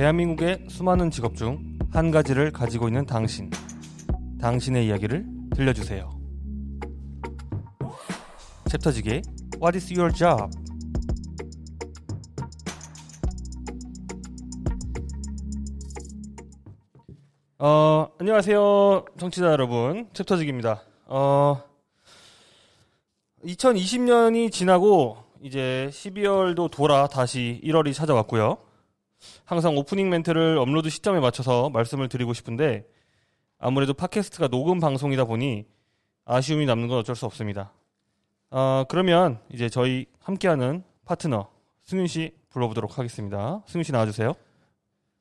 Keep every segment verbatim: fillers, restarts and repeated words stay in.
대한민국의 수많은 직업 중 한 가지를 가지고 있는 당신. 당신의 이야기를 들려주세요. 챕터직의 What is your job? 어, 안녕하세요. 청취자 여러분. 챕터직입니다. 어, 이천이십 년이 지나고 이제 십이월도 돌아 다시 일월이 찾아왔고요. 항상 오프닝 멘트를 업로드 시점에 맞춰서 말씀을 드리고 싶은데 아무래도 팟캐스트가 녹음 방송이다 보니 아쉬움이 남는 건 어쩔 수 없습니다. 어, 그러면 이제 저희 함께하는 파트너 승윤 씨 불러보도록 하겠습니다. 승윤 씨 나와주세요.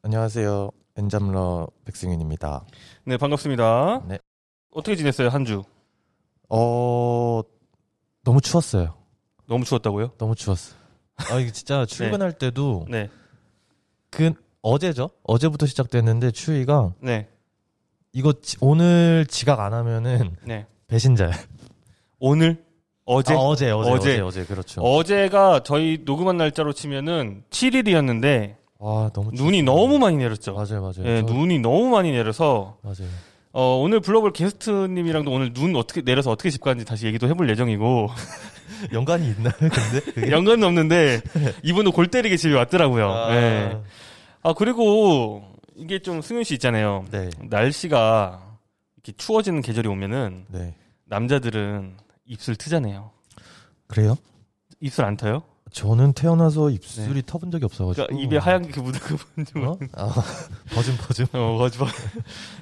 안녕하세요. 엔잡러 백승윤입니다. 네, 반갑습니다. 네. 어떻게 지냈어요, 한 주? 어... 너무 추웠어요. 너무 추웠다고요? 너무 추웠어. 아, 이게 진짜 출근할 네. 때도 네. 그 어제죠? 어제부터 시작됐는데 추위가 네. 이거 지, 오늘 지각 안 하면은 네. 배신자야. 오늘? 어제? 아, 어제, 어제, 어제, 어제, 어제, 그렇죠. 어제가 저희 녹음한 날짜로 치면은 칠일이었는데 와, 너무 눈이 너무 많이 내렸죠. 맞아요, 맞아요. 네, 저... 눈이 너무 많이 내려서 맞아요. 어, 오늘 글로벌 게스트님이랑도 오늘 눈 어떻게 내려서 어떻게 집 가는지 다시 얘기도 해볼 예정이고. 연관이 있나요, 근데? 그게? 연관은 없는데, 이분도 골 때리게 집에 왔더라고요. 아, 네. 아 그리고, 이게 좀 승윤 씨 있잖아요. 네. 날씨가 이렇게 추워지는 계절이 오면은, 네. 남자들은 입술 트잖아요. 그래요? 입술 안 터요? 저는 태어나서 입술이 네. 터본 적이 없어가지고. 그러니까 입에 하얀 게 묻은 거 본 적. 아, 버짐 버짐. 어, 버짐.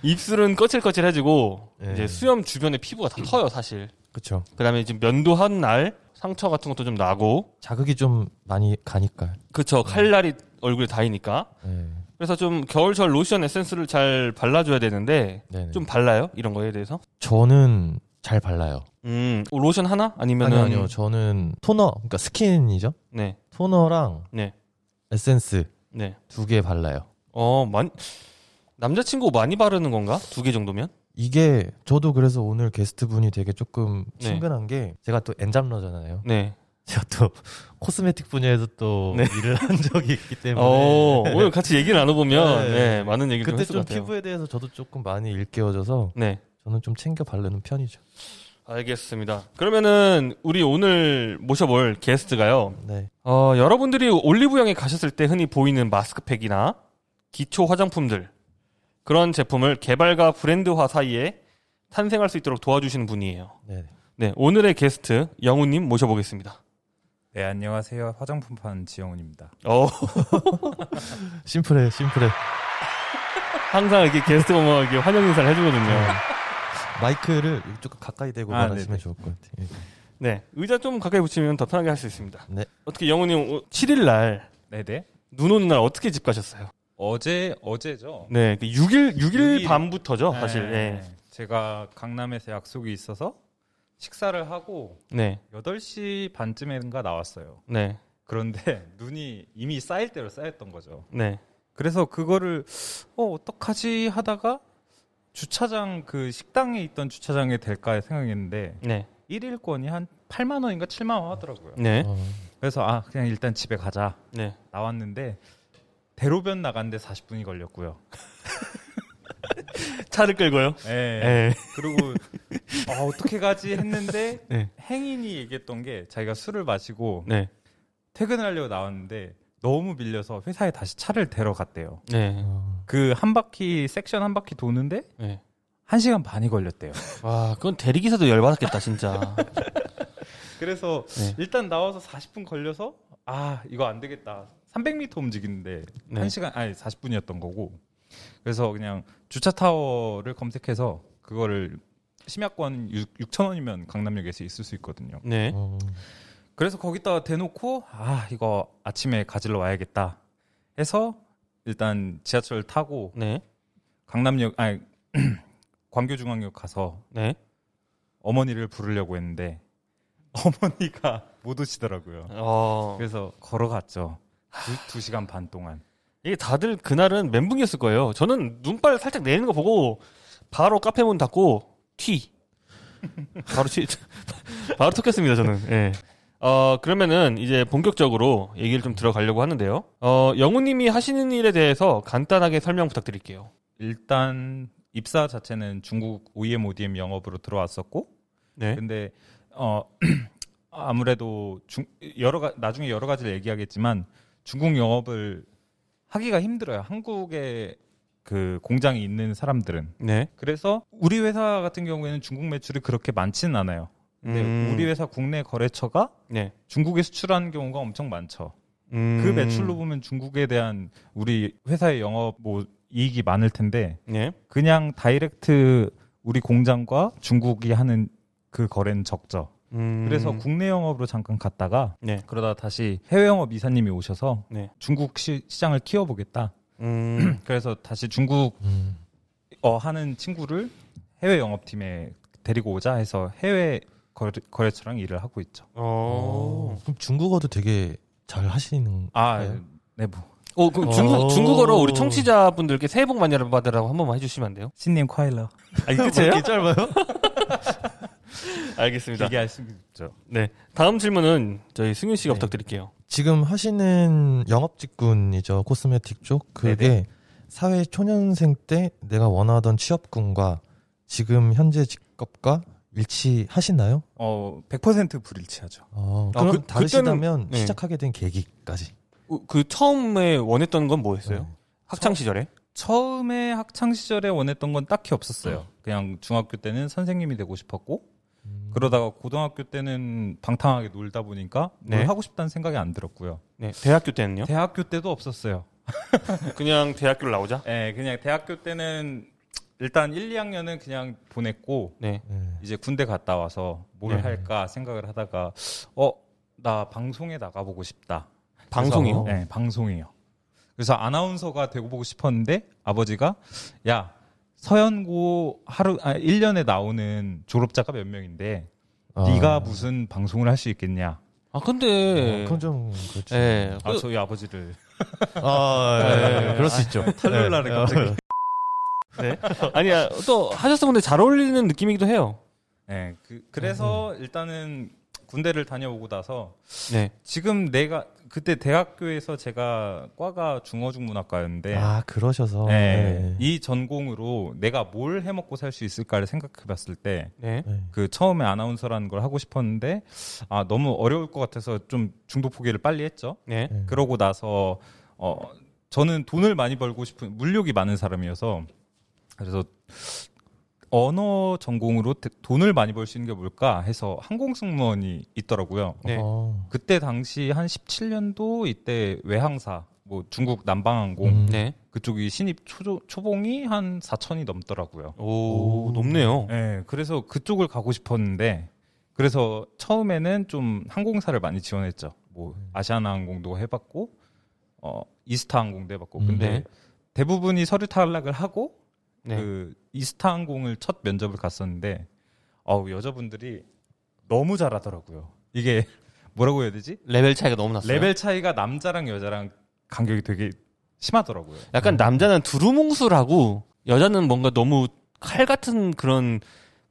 입술은 거칠거칠해지고 네. 이제 수염 주변에 피부가 다 터요, 사실. 그렇죠. 그다음에 지금 면도한 날 상처 같은 것도 좀 나고 자극이 좀 많이 가니까. 그렇죠. 칼날이 네. 얼굴에 닿으니까. 네. 그래서 좀 겨울철 로션 에센스를 잘 발라줘야 되는데 네네. 좀 발라요? 이런 거에 대해서? 저는. 잘 발라요. 음, 로션 하나? 아니면 아니요, 아니요. 저는 토너, 그러니까 스킨이죠. 네. 토너랑 네. 에센스 네. 두 개 발라요. 어, 많이 남자친구 많이 바르는 건가? 두 개 정도면? 이게 저도 그래서 오늘 게스트분이 되게 조금 친근한 네. 게 제가 또 엔잡러잖아요. 네. 제가 또 코스메틱 분야에서 또 네. 일을 한 적이 있기 때문에 오, 오늘 같이 얘기를 나눠보면 네. 네, 많은 얘기를 좀 했을 것 같아요. 그때 좀 피부에 대해서 저도 조금 많이 일깨워져서 네. 저는 좀 챙겨 바르는 편이죠. 알겠습니다. 그러면은 우리 오늘 모셔볼 게스트가요. 네. 어, 여러분들이 올리브영에 가셨을 때 흔히 보이는 마스크팩이나 기초 화장품들 그런 제품을 개발과 브랜드화 사이에 탄생할 수 있도록 도와주시는 분이에요. 네. 네. 오늘의 게스트 영훈님 모셔보겠습니다. 네, 안녕하세요. 화장품판 지영훈입니다. 어. 심플해, 심플해. 항상 이렇게 게스트 보면 이렇게 환영 인사를 해주거든요. 네. 마이크를 조금 가까이 대고 아, 말하시면 네네. 좋을 것 같아요. 네, 의자 좀 가까이 붙이면 더 편하게 할 수 있습니다. 네. 어떻게 영훈님 칠일날 네네. 눈 오는 날 어떻게 집 가셨어요? 어제 어제죠. 네, 그 육일 밤부터죠, 네. 사실. 네. 제가 강남에서 약속이 있어서 식사를 하고 네. 여덟시 반쯤인가 나왔어요. 네. 그런데 눈이 이미 쌓일 대로 쌓였던 거죠. 네. 그래서 그거를 어 어떡하지 하다가. 주차장 그 식당에 있던 주차장에 될까 생각했는데 네. 일일권이 한 팔만 원인가 칠만 원 하더라고요. 네. 어. 그래서 아 그냥 일단 집에 가자. 네. 나왔는데 대로변 나갔는데 사십 분이 걸렸고요. 차를 끌고요. 네. 네. 그리고 아, 어떻게 가지 했는데 네. 행인이 얘기했던 게 자기가 술을 마시고 네. 퇴근하려고 나왔는데 너무 밀려서 회사에 다시 차를 데려갔대요. 네. 그 한 바퀴 섹션 한 바퀴 도는데 네. 한 시간 반이 걸렸대요. 와, 그건 대리기사도 열받았겠다 진짜. 그래서 네. 일단 나와서 사십 분 걸려서 아 이거 안 되겠다. 삼백 미터 움직이는데 네. 한 시간 아니 사십 분이었던 거고. 그래서 그냥 주차 타워를 검색해서 그거를 심야권 육천 원이면 강남역에서 있을 수 있거든요. 네. 어... 그래서 거기다가 대놓고 아 이거 아침에 가지러 와야겠다 해서 일단 지하철 타고 네. 강남역 아니 광교중앙역 가서 네. 어머니를 부르려고 했는데 어머니가 못 오시더라고요. 어... 그래서 걸어갔죠. 두, 두 시간 반 동안. 이게 다들 그날은 멘붕이었을 거예요. 저는 눈발 살짝 내리는 거 보고 바로 카페 문 닫고 튀 바로 튀 바로 토꼈습니다 저는. 예. 네. 어, 그러면은 이제 본격적으로 얘기를 좀 들어가려고 하는데요. 어, 영훈님이 하시는 일에 대해서 간단하게 설명 부탁드릴게요. 일단 입사 자체는 중국 오이엠, 오디엠 영업으로 들어왔었고, 네. 근데 어, 아무래도 중, 여러 가, 나중에 여러 가지를 얘기하겠지만 중국 영업을 하기가 힘들어요. 한국에 그 공장이 있는 사람들은. 네. 그래서 우리 회사 같은 경우에는 중국 매출이 그렇게 많지는 않아요. 근데 음. 우리 회사 국내 거래처가 네. 중국에 수출하는 경우가 엄청 많죠. 음. 그 매출로 보면 중국에 대한 우리 회사의 영업 뭐 이익이 많을 텐데 네. 그냥 다이렉트 우리 공장과 중국이 하는 그 거래는 적죠. 음. 그래서 국내 영업으로 잠깐 갔다가 네. 그러다 다시 해외 영업 이사님이 오셔서 네. 중국 시, 시장을 키워보겠다. 음. 그래서 다시 중국 음. 어, 하는 친구를 해외 영업팀에 데리고 오자 해서 해외 거래, 거래처랑 일을 하고 있죠. 오. 그럼 중국어도 되게 잘 하시는 아, 거예요? 네, 뭐. 어, 그럼 중국, 중국어로 우리 청취자분들께 새해 복 많이 받으라고 한 번만 해주시면 안 돼요? 신님 콰일러. 아, 이게 제일 짧아요? 알겠습니다. 얘기 할 수 있죠. 네. 다음 질문은 저희 승윤 씨가 네. 부탁드릴게요. 지금 하시는 영업 직군이죠. 코스메틱 쪽. 그게 네네. 사회 초년생 때 내가 원하던 취업군과 지금 현재 직업과 일치하시나요? 어, 백 퍼센트 불일치하죠. 어, 그럼 아, 그, 다르시다면 그때는, 네. 시작하게 된 계기까지. 어, 그 처음에 원했던 건 뭐였어요? 네. 학창 시절에? 처음에 학창 시절에 원했던 건 딱히 없었어요. 어. 그냥 중학교 때는 선생님이 되고 싶었고 음. 그러다가 고등학교 때는 방탕하게 놀다 보니까 뭘 네. 하고 싶다는 생각이 안 들었고요. 네. 대학교 때는요? 대학교 때도 없었어요. 그냥 대학교를 나오자? 네. 그냥 대학교 때는 일단 일, 이 학년은 그냥 보냈고 네. 이제 군대 갔다 와서 뭘 네. 할까 생각을 하다가 어? 나 방송에 나가보고 싶다. 방송이요? 그래서, 네. 방송이요. 그래서 아나운서가 되고 보고 싶었는데 아버지가 야 서연고 하루 아 일 년에 나오는 졸업자가 몇 명인데 아. 네가 무슨 방송을 할 수 있겠냐? 아 근데 그건 좀 그렇지. 네. 아 저희 아버지를 아 네. 네. 네. 그럴 수 있죠. 털려나는 갑자기. 네. 아니야 또 하셨으면 근데 잘 어울리는 느낌이기도 해요. 네. 그 그래서 음. 일단은 군대를 다녀오고 나서 네. 지금 내가 그때 대학교에서 제가 과가 중어중문학과였는데 아 그러셔서 네, 네. 이 전공으로 내가 뭘 해먹고 살 수 있을까를 생각해봤을 때 네. 그 처음에 아나운서라는 걸 하고 싶었는데 아 너무 어려울 것 같아서 좀 중도 포기를 빨리 했죠. 네. 네. 그러고 나서 어 저는 돈을 많이 벌고 싶은 물욕이 많은 사람이어서 그래서 언어 전공으로 돈을 많이 벌 수 있는 게 뭘까 해서 항공승무원이 있더라고요. 네. 그때 당시 한 십칠 년도 이때 외항사, 뭐 중국 남방항공 음. 네. 그쪽이 신입 초, 초봉이 한 사천이 넘더라고요. 오, 오. 높네요. 네, 그래서 그쪽을 가고 싶었는데 그래서 처음에는 좀 항공사를 많이 지원했죠. 뭐 아시아나항공도 해봤고 어, 이스타항공도 해봤고 음. 근데 네. 대부분이 서류 탈락을 하고 네. 그 이스타항공을 첫 면접을 갔었는데 어우 여자분들이 너무 잘하더라고요. 이게 뭐라고 해야 되지? 레벨 차이가 너무 났어요. 레벨 차이가 남자랑 여자랑 간격이 되게 심하더라고요. 약간 음. 남자는 두루뭉술하고 여자는 뭔가 너무 칼 같은 그런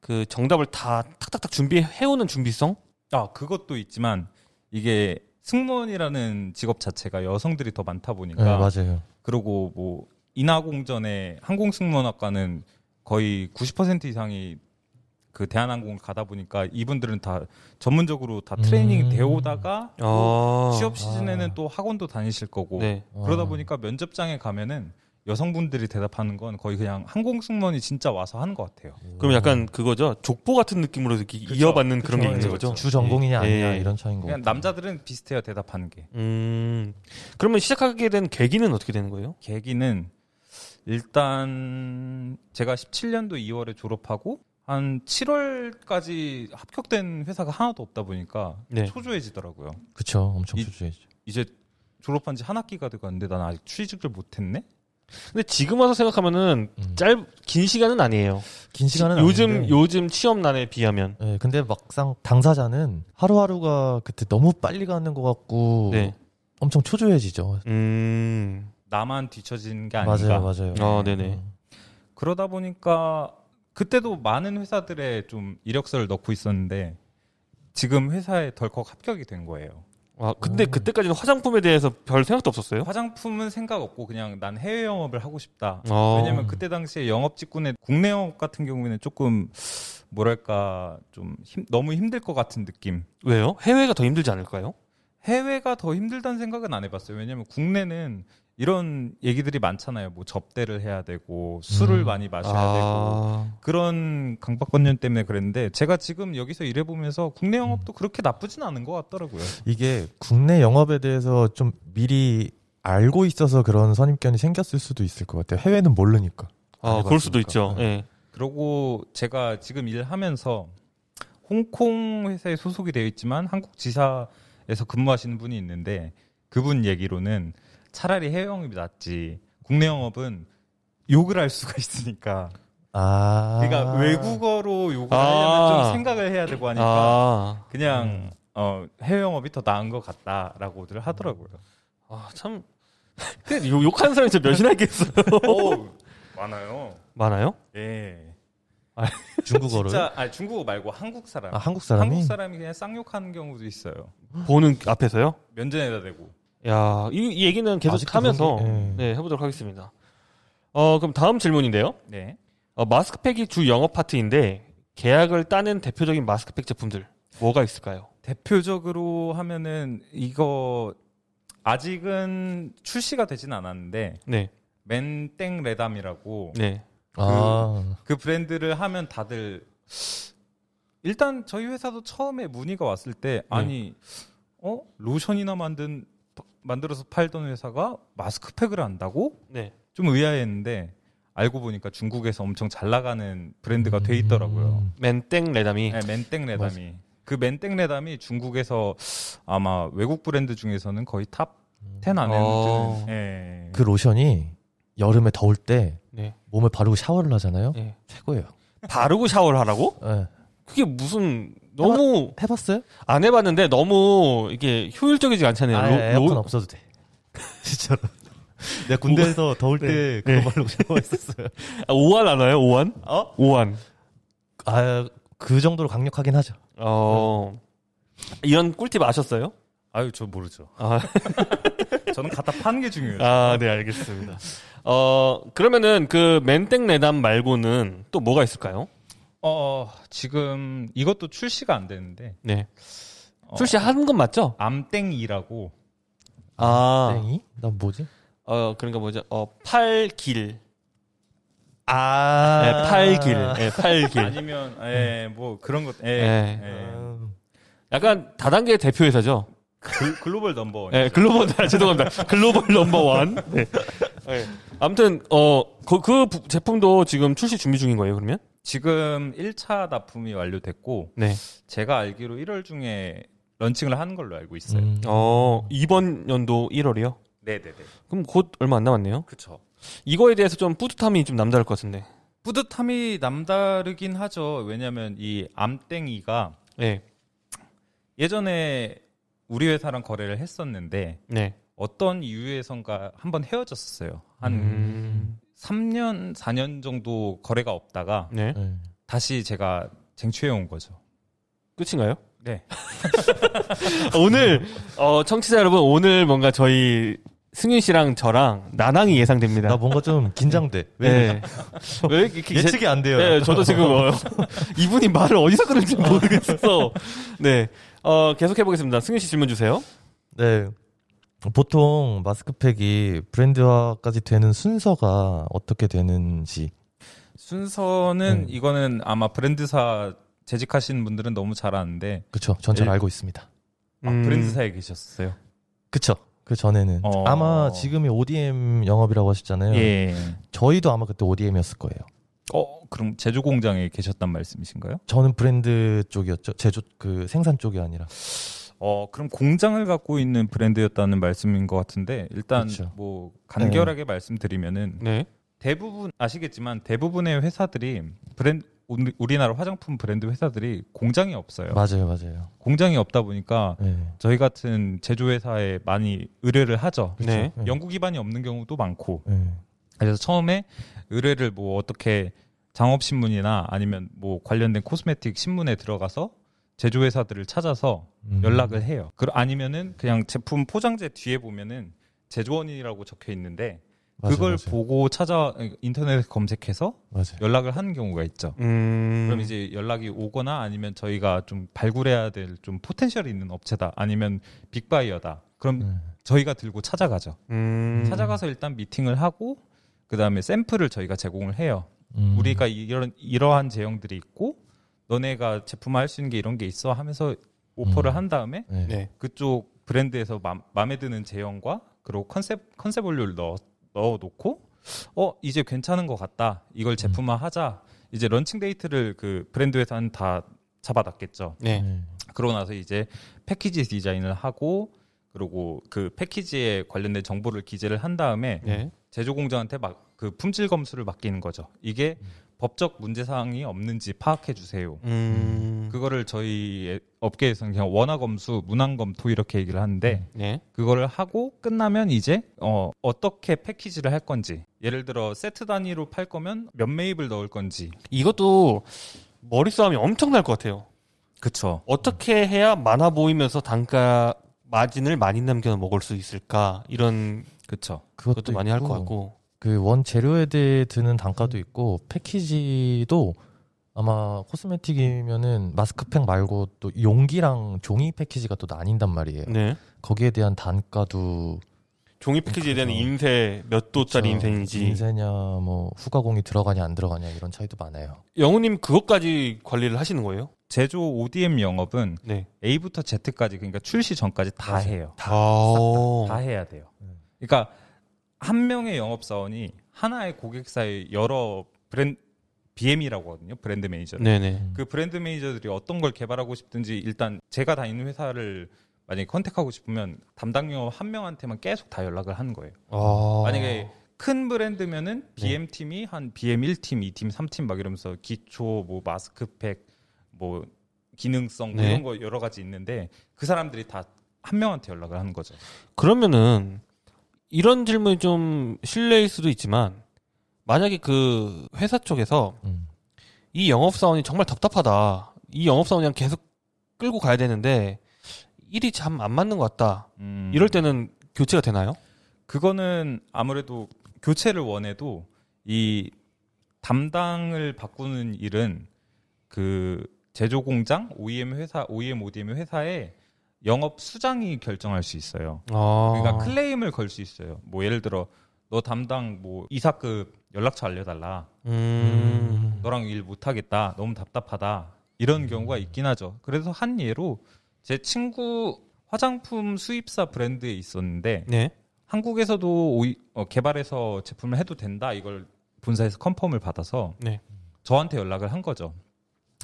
그 정답을 다 탁탁탁 준비해오는 준비성? 아 그것도 있지만 이게 승무원이라는 직업 자체가 여성들이 더 많다 보니까 네, 맞아요. 그리고 뭐 인하공전에 항공승무원학과는 거의 구십 퍼센트 이상이 그 대한항공을 가다 보니까 이분들은 다 전문적으로 다 트레이닝이 음. 되어오다가 아. 취업 시즌에는 아. 또 학원도 다니실 거고 네. 그러다 아. 보니까 면접장에 가면은 여성분들이 대답하는 건 거의 그냥 항공승무원이 진짜 와서 하는 것 같아요. 오. 그럼 약간 그거죠? 족보 같은 느낌으로 이렇게 그쵸. 이어받는 그쵸. 그런 게 있는 그쵸. 거죠? 주 전공이냐 예. 아니냐 예. 이런 차이인 거고. 남자들은 비슷해요 대답하는 게. 음. 그러면 시작하게 된 계기는 어떻게 되는 거예요? 계기는 일단 제가 십칠 년도 이월에 졸업하고 한 칠월까지 합격된 회사가 하나도 없다 보니까 네. 초조해지더라고요. 그렇죠. 엄청 초조해지죠. 이제 졸업한 지 한 학기가 돼가는데 난 아직 취직을 못했네? 근데 지금 와서 생각하면은 음. 짧, 긴 시간은 아니에요. 긴 시간은 아니에요. 요즘, 요즘 취업난에 비하면. 네, 근데 막상 당사자는 하루하루가 그때 너무 빨리 가는 것 같고 네. 엄청 초조해지죠. 음... 나만 뒤처지는 게 아닌가. 맞아요, 맞아요. 어, 네네. 그러다 보니까 그때도 많은 회사들의 좀 이력서를 넣고 있었는데 지금 회사에 덜컥 합격이 된 거예요. 아, 근데 오. 그때까지는 화장품에 대해서 별 생각도 없었어요? 화장품은 생각 없고 그냥 난 해외 영업을 하고 싶다. 아. 왜냐면 그때 당시에 영업 직군에 국내 영업 같은 경우에는 조금 뭐랄까 좀 힘, 너무 힘들 것 같은 느낌. 왜요? 해외가 더 힘들지 않을까요? 해외가 더 힘들다는 생각은 안 해봤어요. 왜냐면 국내는 이런 얘기들이 많잖아요. 뭐 접대를 해야 되고 술을 음. 많이 마셔야 아. 되고 그런 강박관념 때문에 그랬는데 제가 지금 여기서 일해보면서 국내 영업도 그렇게 나쁘진 않은 것 같더라고요. 이게 국내 영업에 대해서 좀 미리 알고 있어서 그런 선입견이 생겼을 수도 있을 것 같아요. 해외는 모르니까. 아, 그럴 수도 있죠. 네. 네. 그리고 제가 지금 일하면서 홍콩 회사에 소속이 되어 있지만 한국 지사에서 근무하시는 분이 있는데 그분 얘기로는 차라리 해외 영업이 낫지. 국내 영업은 욕을 할 수가 있으니까. 아. 그러니까 외국어로 욕을 하려면 아~ 좀 생각을 해야 되고 하니까 아~ 그냥 음. 어, 해외 영업이 더 나은 것 같다라고들 하더라고요. 아, 참. 욕하는 사람이 진짜 몇이나 있겠어요. 어, 많아요. 많아요? 예. 아, 중국어로요? 진짜, 아니, 중국어 말고 한국 사람. 아, 한국 사람이? 한국 사람이 그냥 쌍욕하는 경우도 있어요. 보는 앞에서요? 면전에다 대고. 야, 이, 이 얘기는 계속 하면서 음. 네, 해보도록 하겠습니다. 어, 그럼 다음 질문인데요. 네. 어, 마스크팩이 주 영업 파트인데 계약을 따는 대표적인 마스크팩 제품들 뭐가 있을까요? 대표적으로 하면은 이거 아직은 출시가 되진 않았는데 네. 맨땡 레담이라고 네. 그, 아. 그 브랜드를 하면 다들 일단 저희 회사도 처음에 문의가 왔을 때 아니 네. 어? 로션이나 만든 만들어서 팔던 회사가 마스크팩을 한다고? 네. 좀 의아했는데 알고 보니까 중국에서 엄청 잘 나가는 브랜드가 음... 돼 있더라고요. 맨땡 레담이. 네, 맨땡 레담이. 맞아. 그 맨땡 레담이 중국에서 아마 외국 브랜드 중에서는 거의 탑 텐 안에 어... 드는. 네. 그 로션이 여름에 더울 때 네. 몸에 바르고 샤워를 하잖아요. 네. 최고예요. 바르고 샤워를 하라고? 네. 그게 무슨 너무 해봤, 해봤어요? 안 해봤는데 너무 이게 효율적이지 않잖아요. 아, 로, 에어컨 로... 없어도 돼. 진짜로. 내가 군대에서 오한... 더울 때 네. 그거 네. 바르고 샤워했었어요. 아, 오한 아나요? 오한? 어? 오한. 아, 그 정도로 강력하긴 하죠. 어. 이런 꿀팁 아셨어요? 아유, 저 모르죠. 아. 저는 갖다 파는 게 중요해요. 아, 네, 알겠습니다. 어, 그러면은 그 맨땡 레담 말고는 또 뭐가 있을까요? 어, 지금 이것도 출시가 안 되는데. 네. 어, 출시한 건 맞죠? 암땡이라고. 아. 암땡이? 난 뭐지? 어, 그러니까 뭐지? 어, 팔길. 아. 네, 팔길. 네, 팔길. 아니면, 예, 뭐, 그런 것, 예. 네. 네. 약간 다단계 대표 회사죠? 글, 글로벌 넘버원. 예, 네, 글로벌, 죄송합니다. 글로벌 넘버원. 네. 네. 아무튼, 어, 그, 그 제품도 지금 출시 준비 중인 거예요, 그러면? 지금 일 차 납품이 완료됐고 네. 제가 알기로 일월 중에 런칭을 하는 걸로 알고 있어요. 음. 어, 이번 연도 일월이요? 네네네. 그럼 곧 얼마 안 남았네요. 그렇죠. 이거에 대해서 좀 뿌듯함이 좀 남다를 것 같은데. 뿌듯함이 남다르긴 하죠. 왜냐하면 이 암땡이가 네. 예전에 우리 회사랑 거래를 했었는데 네. 어떤 이유에선가 한번 헤어졌었어요. 한 음... 삼 년, 사 년 정도 거래가 없다가 네. 다시 제가 쟁취해온 거죠. 끝인가요? 네. 오늘 어, 청취자 여러분 오늘 뭔가 저희 승윤 씨랑 저랑 난항이 예상됩니다. 나 뭔가 좀 긴장돼. 왜? 네. 왜 이렇게 예측이 제, 안 돼요. 네, 저도 지금 어, 이분이 말을 어디서 그런지 모르겠어서 네, 어, 계속해 보겠습니다. 승윤 씨 질문 주세요. 네. 보통 마스크팩이 브랜드화까지 되는 순서가 어떻게 되는지 순서는 음. 이거는 아마 브랜드사 재직하시는 분들은 너무 잘 아는데 그쵸 전 잘 일... 알고 있습니다. 아, 음... 브랜드사에 계셨어요? 그쵸 그 전에는 어... 아마 지금이 오디엠 영업이라고 하셨잖아요. 예. 저희도 아마 그때 오디엠이었을 거예요. 어 그럼 제조 공장에 계셨단 말씀이신가요? 저는 브랜드 쪽이었죠. 제조 그 생산 쪽이 아니라. 어, 그럼 공장을 갖고 있는 브랜드였다는 말씀인 것 같은데 일단 그렇죠. 뭐 간결하게 네. 말씀드리면은 네. 대부분 아시겠지만 대부분의 회사들이 브랜드 우리나라 화장품 브랜드 회사들이 공장이 없어요. 맞아요, 맞아요. 공장이 없다 보니까 네. 저희 같은 제조회사에 많이 의뢰를 하죠. 그렇죠? 네. 연구 기반이 없는 경우도 많고. 네. 그래서 처음에 의뢰를 뭐 어떻게 장업신문이나 아니면 뭐 관련된 코스메틱 신문에 들어가서 제조회사들을 찾아서 음. 연락을 해요. 그 아니면은 그냥 제품 포장재 뒤에 보면은 제조원이라고 적혀 있는데 맞아요, 그걸 맞아요. 보고 찾아 인터넷에 검색해서 맞아요. 연락을 하는 경우가 있죠. 음... 그럼 이제 연락이 오거나 아니면 저희가 좀 발굴해야 될 좀 포텐셜이 있는 업체다 아니면 빅바이어다. 그럼 음. 저희가 들고 찾아가죠. 음... 찾아가서 일단 미팅을 하고 그 다음에 샘플을 저희가 제공을 해요. 음... 우리가 이런 이러한 제형들이 있고 너네가 제품화할 수 있는 게 이런 게 있어 하면서 오퍼를 음. 한 다음에 네. 그쪽 브랜드에서 마, 마음에 드는 제형과 그리고 컨셉 컨셉 원료를 넣어 넣어놓고 어 이제 괜찮은 것 같다. 이걸 제품화하자. 이제 런칭 데이트를 그 브랜드 회사는 다 잡아놨겠죠. 네. 그러고 나서 이제 패키지 디자인을 하고 그리고 그 패키지에 관련된 정보를 기재를 한 다음에 네. 제조 공장한테 막 그 품질 검수를 맡기는 거죠. 이게 음. 법적 문제사항이 없는지 파악해 주세요. 음. 그거를 저희 업계에서는 그냥 원화검수, 문항검토 이렇게 얘기를 하는데 네. 그거를 하고 끝나면 이제 어, 어떻게 패키지를 할 건지 예를 들어 세트 단위로 팔 거면 몇 매입을 넣을 건지 이것도 머리싸움이 엄청날 것 같아요. 그렇죠. 어떻게 해야 많아 보이면서 단가 마진을 많이 남겨 먹을 수 있을까 이런 그렇죠. 그것도, 그것도 많이 할 것 같고 그 원재료에 대해 드는 단가도 있고 패키지도 아마 코스메틱이면은 마스크팩 말고 또 용기랑 종이 패키지가 또 나뉜단 말이에요. 네. 거기에 대한 단가도 종이 패키지에 대한 인쇄 몇 도짜리 그렇죠. 인쇄인지 인쇄냐 뭐 후가공이 들어가냐 안 들어가냐 이런 차이도 많아요. 영우님 그것까지 관리를 하시는 거예요? 제조 오디엠 영업은 네. A부터 Z까지 그러니까 출시 전까지 다 맞아요. 해요. 다, 다, 다 해야 돼요. 그러니까 한 명의 영업사원이 하나의 고객사의 여러 브랜드 비엠이라고 하거든요. 브랜드 매니저. 네네. 그 브랜드 매니저들이 어떤 걸 개발하고 싶든지 일단 제가 다니는 회사를 만약에 컨택하고 싶으면 담당 영업 한 명한테만 계속 다 연락을 하는 거예요. 아~ 만약에 큰 브랜드면은 비엠 팀이 한 비엠 일 팀, 이 팀, 삼 팀 막 이러면서 기초 뭐 마스크팩 뭐 기능성 뭐 네. 이런 거 여러 가지 있는데 그 사람들이 다 한 명한테 연락을 하는 거죠. 그러면은 이런 질문이 좀 실례일 수도 있지만 만약에 그 회사 쪽에서 음. 이 영업사원이 정말 답답하다. 이 영업사원이랑 계속 끌고 가야 되는데 일이 참 안 맞는 것 같다. 음. 이럴 때는 교체가 되나요? 그거는 아무래도 교체를 원해도 이 담당을 바꾸는 일은 그 제조공장, 오이엠 회사, 오이엠, 오디엠 회사에 영업 수장이 결정할 수 있어요. 아~ 그러니까 클레임을 걸 수 있어요. 뭐 예를 들어 너 담당 뭐 이사급 연락처 알려달라. 음~ 너랑 일 못하겠다. 너무 답답하다. 이런 음~ 경우가 있긴 하죠. 그래서 한 예로 제 친구 화장품 수입사 브랜드에 있었는데 네? 한국에서도 오이, 어, 개발해서 제품을 해도 된다. 이걸 본사에서 컨펌을 받아서 네. 저한테 연락을 한 거죠.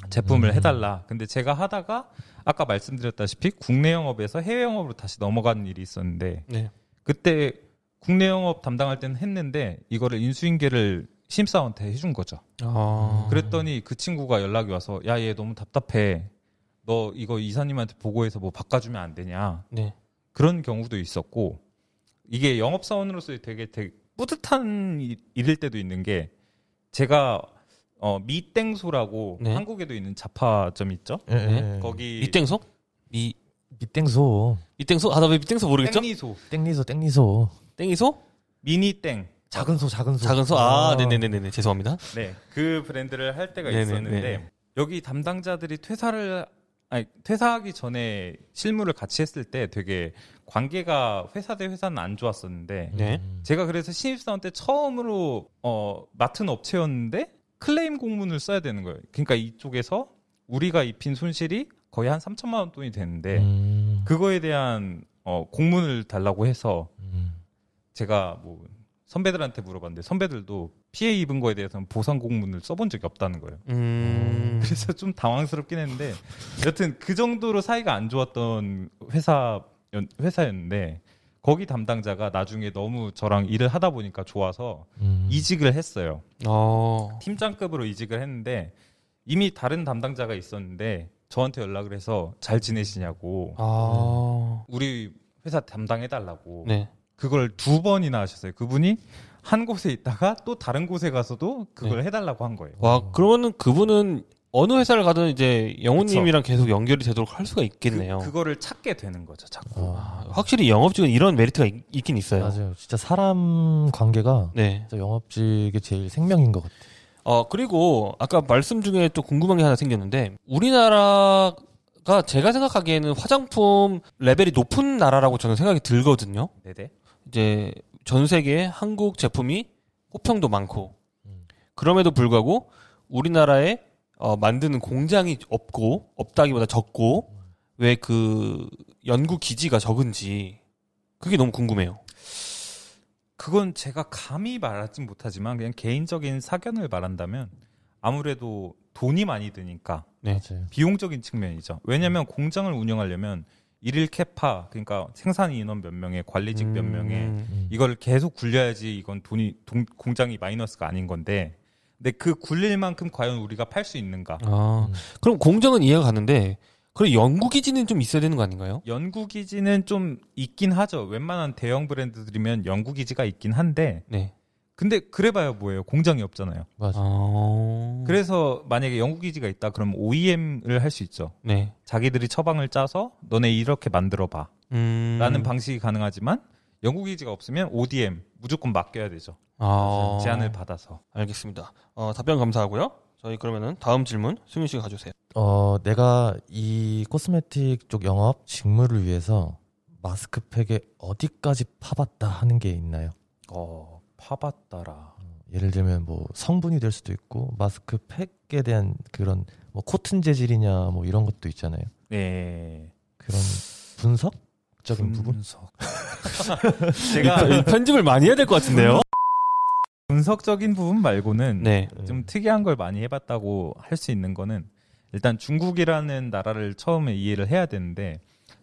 제품을 음. 해달라. 근데 제가 하다가 아까 말씀드렸다시피 국내 영업에서 해외 영업으로 다시 넘어간 일이 있었는데 네. 그때 국내 영업 담당할 때는 했는데 이거를 인수인계를 심사원한테 해준 거죠. 아. 그랬더니 그 친구가 연락이 와서 야, 얘 너무 답답해. 너 이거 이사님한테 보고해서 뭐 바꿔주면 안 되냐. 네. 그런 경우도 있었고 이게 영업사원으로서 되게, 되게 뿌듯한 일일 때도 있는 게 제가 어 미땡소라고 네. 한국에도 있는 자파점 있죠. 네. 네. 거기 미땡소? 미 미땡소. 미땡소? 아, 나 왜 미땡소 모르겠죠? 땡리소. 땡리소. 땡리소. 땡리소? 미니땡. 작은 소, 작은 소. 작은 소. 아, 네, 네, 네, 네. 죄송합니다. 네. 그 브랜드를 할 때가 네네, 있었는데 네네. 여기 담당자들이 퇴사를 아니, 퇴사하기 전에 실무를 같이 했을 때 되게 관계가 회사 대 회사는 안 좋았었는데 네. 제가 그래서 신입사원 때 처음으로 어 맡은 업체였는데 클레임 공문을 써야 되는 거예요. 그러니까 이쪽에서 우리가 입힌 손실이 거의 한 삼천만 원 돈이 되는데 음. 그거에 대한 어, 공문을 달라고 해서 음. 제가 뭐 선배들한테 물어봤는데 선배들도 피해 입은 거에 대해서는 보상 공문을 써본 적이 없다는 거예요. 음. 그래서 좀 당황스럽긴 했는데 여튼 그 정도로 사이가 안 좋았던 회사, 회사였는데 거기 담당자가 나중에 너무 저랑 일을 하다 보니까 좋아서 음. 이직을 했어요. 오. 팀장급으로 이직을 했는데 이미 다른 담당자가 있었는데 저한테 연락을 해서 잘 지내시냐고 아. 우리 회사 담당해달라고 네. 그걸 두 번이나 하셨어요. 그분이 한 곳에 있다가 또 다른 곳에 가서도 그걸 네. 해달라고 한 거예요. 와, 그러면은 그분은 어느 회사를 가든 이제 영훈님이랑 계속 연결이 되도록 할 수가 있겠네요. 그, 그거를 찾게 되는 거죠, 자꾸. 아, 확실히 영업직은 이런 메리트가 있, 있긴 있어요. 맞아요. 진짜 사람 관계가 네. 진짜 영업직의 제일 생명인 것 같아요. 어, 그리고 아까 말씀 중에 또 궁금한 게 하나 생겼는데, 우리나라가 제가 생각하기에는 화장품 레벨이 높은 나라라고 저는 생각이 들거든요. 네네. 이제 전 세계에 한국 제품이 호평도 많고, 음. 그럼에도 불구하고 우리나라에 어, 만드는 공장이 없고, 없다기보다 적고, 왜 그 연구 기지가 적은지, 그게 너무 궁금해요. 그건 제가 감히 말하진 못하지만, 그냥 개인적인 사견을 말한다면, 아무래도 돈이 많이 드니까, 네. 비용적인 측면이죠. 왜냐면 공장을 운영하려면, 일일 캐파, 그러니까 생산 인원 몇 명에, 관리직 몇 명에, 음. 이걸 계속 굴려야지 이건 돈이, 동, 공장이 마이너스가 아닌 건데, 근데 그 굴릴 만큼 과연 우리가 팔 수 있는가? 아, 음. 그럼 공장은 이해가 가는데, 그럼 연구기지는 좀 있어야 되는 거 아닌가요? 연구기지는 좀 있긴 하죠. 웬만한 대형 브랜드들이면 연구기지가 있긴 한데, 네. 근데 그래봐야 뭐예요? 공장이 없잖아요. 맞아. 아... 그래서 만약에 연구기지가 있다, 그러면 오이엠을 할 수 있죠. 네. 자기들이 처방을 짜서 너네 이렇게 만들어봐. 음... 라는 방식이 가능하지만, 연구기지가 없으면 오디엠 무조건 맡겨야 되죠. 아... 제안을 받아서. 알겠습니다. 어, 답변 감사하고요. 저희 그러면은 다음 질문 승윤 씨가 가져오세요. 어, 내가 이 코스메틱 쪽 영업 직무를 위해서 마스크팩에 어디까지 파봤다 하는 게 있나요? 어, 파봤다라. 어, 예를 들면 뭐 성분이 될 수도 있고, 마스크팩에 대한 그런 뭐 코튼 재질이냐 뭐 이런 것도 있잖아요. 네. 그런 분석? 적인 부분. 분석. 제가 이 편집을 많이 해야 될 것 같은데요. 분석적인 부분 말고는 네. 좀 특이한 걸 많이 해봤다고 할 수 있는 거는, 일단 중국이라는 나라를 처음에 이해를 해야 되는데,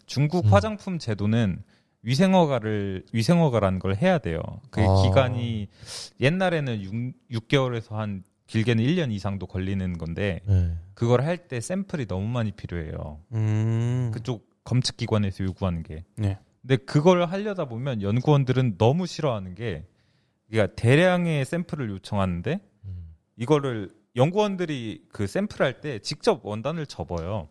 중국 음. 화장품 제도는 위생허가를 위생허가라는 걸 해야 돼요. 그 아. 기간이 옛날에는 육 개월에서 한 길게는 일 년 이상도 걸리는 건데, 네. 그걸 할 때 샘플이 너무 많이 필요해요. 음. 그쪽 검측기관에서 요구하는 게. 네. 근데 그걸 하려다 보면 연구원들은 너무 싫어하는 게, 그러니까 대량의 샘플을 요청하는데, 음. 이거를 연구원들이 그 샘플할 때 직접 원단을 접어요.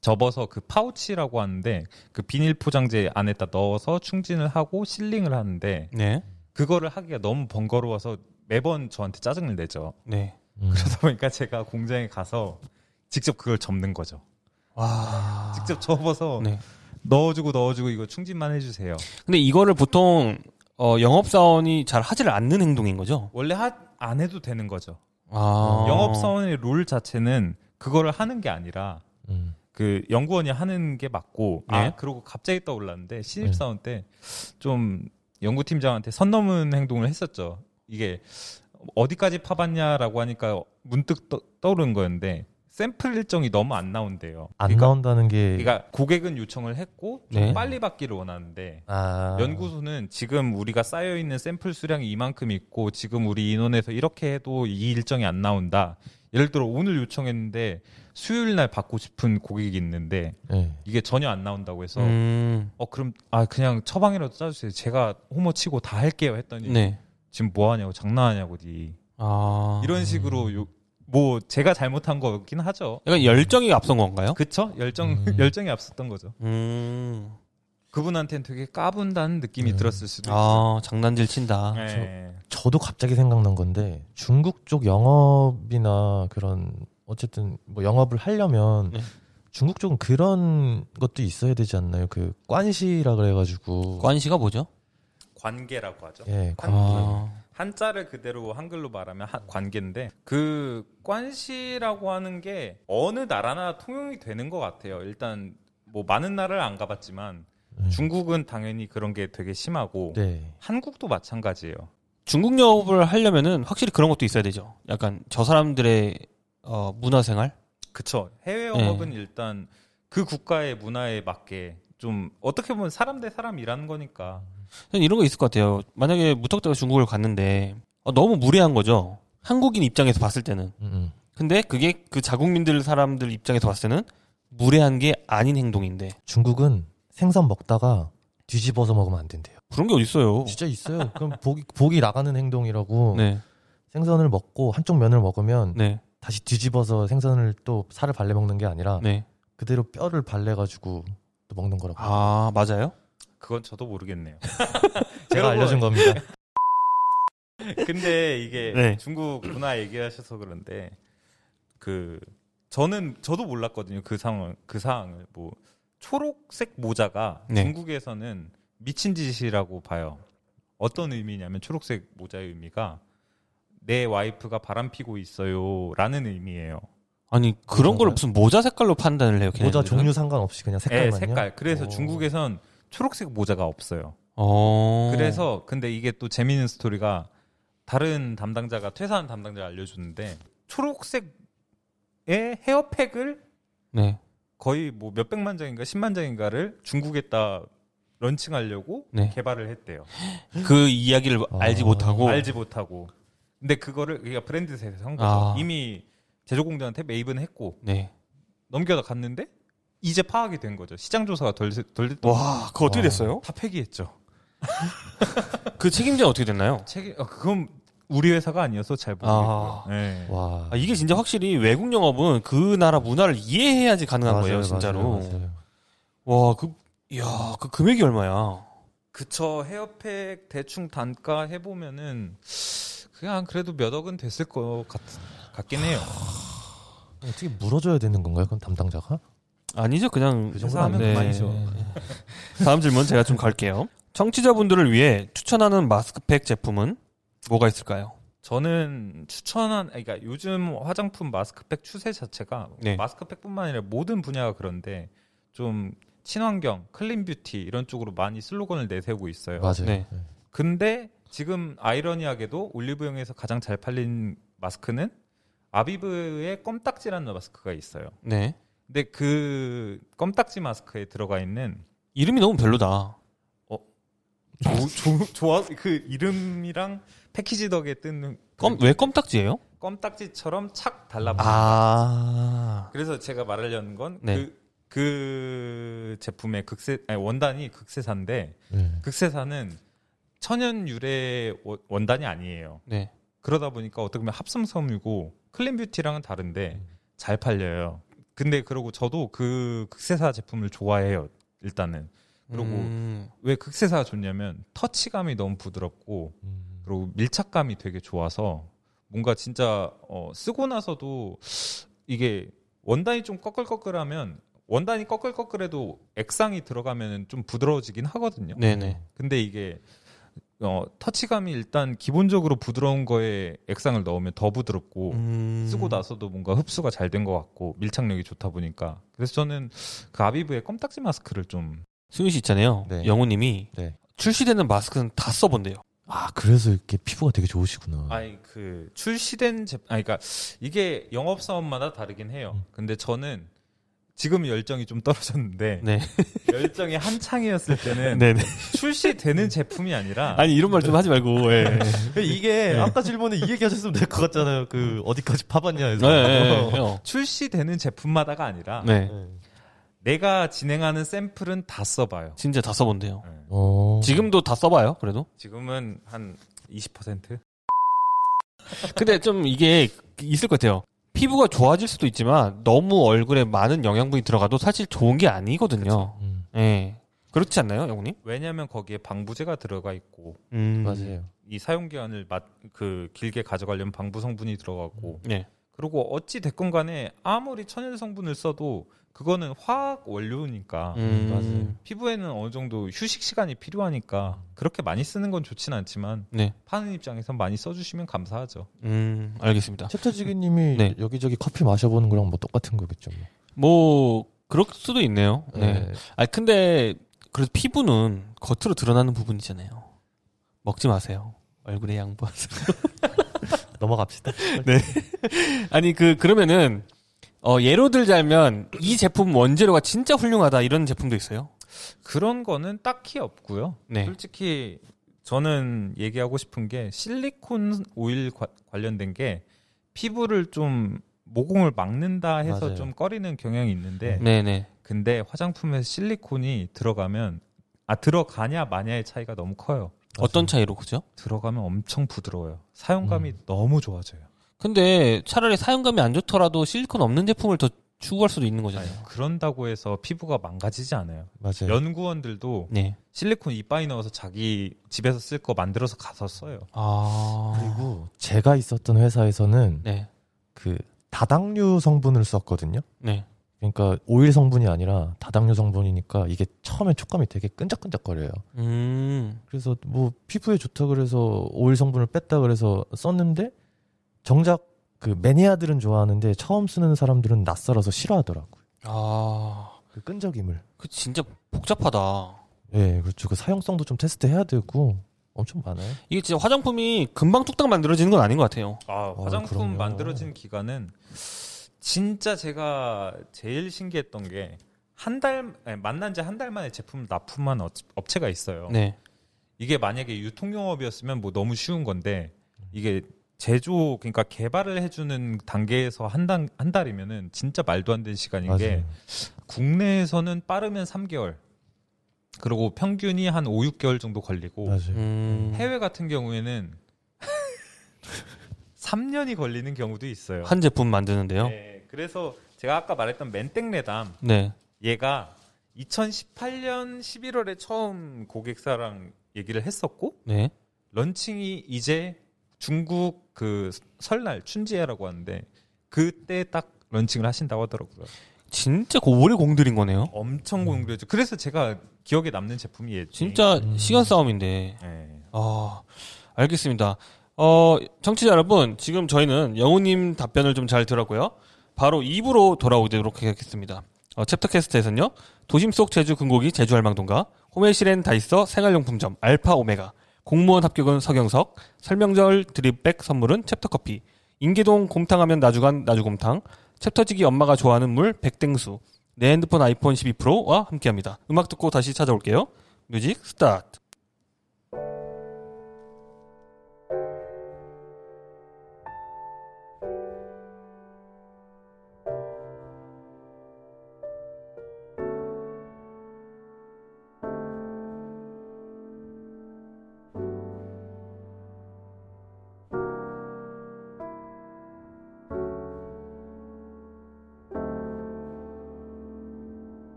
접어서 그 파우치라고 하는데, 그 비닐 포장재 안에다 넣어서 충진을 하고 실링을 하는데, 네. 그거를 하기가 너무 번거로워서 매번 저한테 짜증을 내죠. 네. 음. 그러다 보니까 제가 공장에 가서 직접 그걸 접는 거죠. 와. 직접 접어서 네. 넣어주고 넣어주고 이거 충진만 해주세요. 근데 이거를 보통 어, 영업사원이 잘 하지를 않는 행동인 거죠? 원래 하, 안 해도 되는 거죠. 아. 영업사원의 롤 자체는 그거를 하는 게 아니라 음. 그 연구원이 하는 게 맞고, 예? 아, 그러고 갑자기 떠올랐는데, 신입사원 때 좀 연구팀장한테 선 넘은 행동을 했었죠. 이게 어디까지 파봤냐라고 하니까 문득 떠, 떠오른 거였는데, 샘플 일정이 너무 안 나온대요. 안 그러니까, 나온다는 게... 그러니까 고객은 요청을 했고 좀 네. 빨리 받기를 원하는데 아... 연구소는 지금 우리가 쌓여있는 샘플 수량이 이만큼 있고 지금 우리 인원에서 이렇게 해도 이 일정이 안 나온다. 예를 들어 오늘 요청했는데 수요일 날 받고 싶은 고객이 있는데 네. 이게 전혀 안 나온다고 해서 음... 어 그럼 아 그냥 처방이라도 짜주세요. 제가 호모 치고 다 할게요 했더니 네. 지금 뭐하냐고 장난하냐고 니 아... 이런 식으로 요... 뭐 제가 잘못한 거긴 하죠. 약간 열정이 앞선 건가요? 그쵸? 열정 음. 열정이 앞섰던 거죠. 음. 그분한테는 되게 까분다는 느낌이 음. 들었을 수도 있어요. 아, 장난질 친다. 네. 저, 저도 갑자기 생각난 건데, 중국 쪽 영업이나 그런 어쨌든 뭐 영업을 하려면 네. 중국 쪽은 그런 것도 있어야 되지 않나요? 그 관시라 그래가지고. 관시가 뭐죠? 관계라고 하죠. 예, 관계. 아. 한자를 그대로 한글로 말하면 하, 관계인데, 그 관시라고 하는 게 어느 나라나 통용이 되는 것 같아요. 일단 뭐 많은 나라를 안 가봤지만 음. 중국은 당연히 그런 게 되게 심하고 네. 한국도 마찬가지예요. 중국 영업을 하려면은 확실히 그런 것도 있어야 되죠. 약간 저 사람들의 어, 문화생활? 그쵸. 해외 영업은 네. 일단 그 국가의 문화에 맞게 좀 어떻게 보면 사람 대 사람이라는 거니까. 이런 거 있을 것 같아요. 만약에 무턱대고 중국을 갔는데 어, 너무 무례한 거죠. 한국인 입장에서 봤을 때는. 음. 근데 그게 그 자국민들 사람들 입장에서 봤을 때는 무례한 게 아닌 행동인데. 중국은 생선 먹다가 뒤집어서 먹으면 안 된대요. 그런 게 어딨어요. 진짜 있어요. 그럼 복이, 복이 나가는 행동이라고. 네. 생선을 먹고 한쪽 면을 먹으면 네. 다시 뒤집어서 생선을 또 살을 발라 먹는 게 아니라 네. 그대로 뼈를 발라가지고 또 먹는 거라고. 아 맞아요? 그건 저도 모르겠네요. 제가 알려준 겁니다. 근데 이게 네. 중국 문화 얘기하셔서 그런데 그 저는 저도 몰랐거든요. 그 상황 그 상황을 뭐 초록색 모자가 네. 중국에서는 미친 짓이라고 봐요. 어떤 의미냐면 초록색 모자의 의미가 내 와이프가 바람 피고 있어요라는 의미예요. 아니 그런 걸 무슨 모자 색깔로 판단을 해요? 모자 종류 상관없이 그냥 색깔만요? 네, 색깔. 그래서 오. 중국에선 초록색 모자가 없어요. 오. 그래서 근데 이게 또 재미있는 스토리가 다른 담당자가 퇴사한 담당자가 알려줬는데 초록색의 헤어팩을 네. 거의 뭐 몇백만 장인가 십만 장인가를 중국에다 런칭하려고 네. 개발을 했대요. 그 이야기를 아... 알지 못하고 알지 못하고. 근데 그거를 그러니까 브랜드에서 한 거죠. 아... 이미 제조공장한테 매입은 했고 네. 넘겨다 갔는데 이제 파악이 된 거죠. 시장 조사가 덜 덜 됐던. 와, 그거 어떻게 됐어요? 다 폐기했죠. 그 책임자 어떻게 됐나요? 책임 아, 그건 우리 회사가 아니어서 잘 모르겠고요. 아, 네. 와. 아, 이게 진짜 확실히 외국 영업은 그 나라 문화를 이해해야지 가능한 맞아요, 거예요, 진짜로. 맞아요, 맞아요. 와, 그 야, 그 금액이 얼마야? 그쵸, 헤어팩 대충 단가 해보면은 그냥 그래도 몇 억은 됐을 것 같, 같긴 해요. 어떻게 물어줘야 되는 건가요, 그럼 담당자가? 아니죠, 그냥 그 정도 하면 그만이죠. 다음 질문 제가 좀 갈게요. 청취자분들을 위해 추천하는 마스크팩 제품은 뭐가 있을까요? 저는 추천한, 그러니까 요즘 화장품 마스크팩 추세 자체가 네. 마스크팩뿐만 아니라 모든 분야가 그런데 좀 친환경, 클린 뷰티 이런 쪽으로 많이 슬로건을 내세우고 있어요. 맞아요. 네. 근데 지금 아이러니하게도 올리브영에서 가장 잘 팔린 마스크는 아비브의 껌딱지라는 마스크가 있어요. 네. 근데 그 껌딱지 마스크에 들어가 있는 이름이 너무 별로다. 어, 좋아. 그 이름이랑 패키지 덕에 뜬 껌 왜 껌딱지예요? 껌딱지처럼 착 달라붙는. 아. 그래서 제가 말하려는 건 네. 그. 그 제품의 극세 아니 원단이 극세사인데 네. 극세사는 천연 유래 원단이 아니에요. 네. 그러다 보니까 어떻게 보면 합성섬유고 클린 뷰티랑은 다른데 잘 팔려요. 근데 그러고 저도 그 극세사 제품을 좋아해요. 일단은. 그리고 음. 왜 극세사가 좋냐면 터치감이 너무 부드럽고 음. 그리고 밀착감이 되게 좋아서 뭔가 진짜 어, 쓰고 나서도 이게 원단이 좀 꺼끌꺼끌하면 원단이 꺼끌꺼끌해도 액상이 들어가면 좀 부드러워지긴 하거든요. 네네. 근데 이게 어, 터치감이 일단 기본적으로 부드러운 거에 액상을 넣으면 더 부드럽고 음... 쓰고 나서도 뭔가 흡수가 잘 된 것 같고 밀착력이 좋다 보니까 그래서 저는 그 아비브의 껌딱지 마스크를 좀 승윤 씨 있잖아요. 네. 영호님이 네. 출시되는 마스크는 다 써본대요. 아 그래서 이렇게 피부가 되게 좋으시구나. 아니 그 출시된 제품, 아 그러니까 이게 영업 사업마다 다르긴 해요. 음. 근데 저는 지금 열정이 좀 떨어졌는데 네. 열정이 한창이었을 때는 네네. 출시되는 제품이 아니라 아니 이런 말 좀 하지 말고 예. 이게 네. 아까 질문에 이 얘기하셨으면 될 것 같잖아요. 그 어디까지 파봤냐 해서 네, 네. 출시되는 제품마다가 아니라 네. 내가 진행하는 샘플은 다 써봐요. 진짜 다 써본대요. 네. 지금도 다 써봐요. 그래도 지금은 한 이십 퍼센트 근데 좀 이게 있을 것 같아요. 피부가 좋아질 수도 있지만 너무 얼굴에 많은 영양분이 들어가도 사실 좋은 게 아니거든요. 음. 예. 그렇지 않나요, 영훈님? 왜냐하면 거기에 방부제가 들어가 있고, 음. 맞아요. 이 사용 기한을 맞, 그 길게 가져가려면 방부 성분이 들어가고, 네. 그리고 어찌 됐건간에 아무리 천연 성분을 써도 그거는 화학 원료니까, 음. 맞아요. 피부에는 어느 정도 휴식 시간이 필요하니까 그렇게 많이 쓰는 건 좋진 않지만 네. 파는 입장에선 많이 써주시면 감사하죠. 음, 알겠습니다. 챕터지기님이 네. 여기저기 커피 마셔보는 거랑 뭐 똑같은 거겠죠. 뭐, 뭐 그럴 수도 있네요. 네. 네. 아 근데 그래도 피부는 겉으로 드러나는 부분이잖아요. 먹지 마세요. 얼굴에 양보하세요. 넘어갑시다. 네. 아니 그 그러면은. 어, 예로 들자면 이 제품 원재료가 진짜 훌륭하다 이런 제품도 있어요? 그런 거는 딱히 없고요. 네. 솔직히 저는 얘기하고 싶은 게 실리콘 오일 과, 관련된 게 피부를 좀 모공을 막는다 해서 맞아요. 좀 꺼리는 경향이 있는데 네네. 근데 화장품에서 실리콘이 들어가면 아 들어가냐 마냐의 차이가 너무 커요. 어떤 차이로 그죠? 들어가면 엄청 부드러워요. 사용감이 음. 너무 좋아져요. 근데 차라리 사용감이 안 좋더라도 실리콘 없는 제품을 더 추구할 수도 있는 거잖아요. 아니, 그런다고 해서 피부가 망가지지 않아요. 맞아요. 연구원들도 네. 실리콘 이빠이 넣어서 자기 집에서 쓸 거 만들어서 가서 써요. 아... 그리고 제가 있었던 회사에서는 네. 그 다당류 성분을 썼거든요. 네. 그러니까 오일 성분이 아니라 다당류 성분이니까 이게 처음에 촉감이 되게 끈적끈적거려요. 음. 그래서 뭐 피부에 좋다 그래서 오일 성분을 뺐다 그래서 썼는데 정작 그 매니아들은 좋아하는데 처음 쓰는 사람들은 낯설어서 싫어하더라고요. 아, 그 끈적임을. 그 진짜 복잡하다. 네, 그렇죠. 그 사용성도 좀 테스트해야 되고 엄청 많아요. 이게 진짜 화장품이 금방 뚝딱 만들어지는 건 아닌 것 같아요. 아, 화장품 아, 만들어진 기간은 진짜 제가 제일 신기했던 게 한 달 만난 지 한 달 만에 제품 납품한 업체가 있어요. 네. 이게 만약에 유통영업이었으면 뭐 너무 쉬운 건데 이게 제조 그러니까 개발을 해주는 단계에서 한 달, 한 달이면은 진짜 말도 안 되는 시간인 맞아요. 게 국내에서는 빠르면 삼 개월 그리고 평균이 한 오, 육 개월 정도 걸리고 음... 해외 같은 경우에는 삼 년이 걸리는 경우도 있어요. 한 제품 만드는데요. 네, 그래서 제가 아까 말했던 맨땡레담 네. 얘가 이천십팔 년 십일월에 처음 고객사랑 얘기를 했었고 네. 런칭이 이제 중국 그 설날 춘지해라고 하는데 그때 딱 런칭을 하신다고 하더라고요. 진짜 오래 공들인 거네요. 엄청 공들였죠. 그래서 제가 기억에 남는 제품이에요. 진짜 음. 시간 싸움인데. 네. 아, 알겠습니다. 어, 청취자 여러분, 지금 저희는 영우님 답변을 좀 잘 들었고요. 바로 이 부로 돌아오도록 하겠습니다. 어, 챕터캐스트에서는요. 도심 속 제주 근고기 제주 할망동가, 호메실엔 다이서 생활용품점 알파 오메가, 공무원 합격은 서경석, 설명절 드립백 선물은 챕터커피, 인계동 곰탕하면 나주간 나주곰탕, 챕터직이 엄마가 좋아하는 물 백땡수, 내 핸드폰 아이폰 십이 프로와 함께합니다. 음악 듣고 다시 찾아올게요. 뮤직 스타트.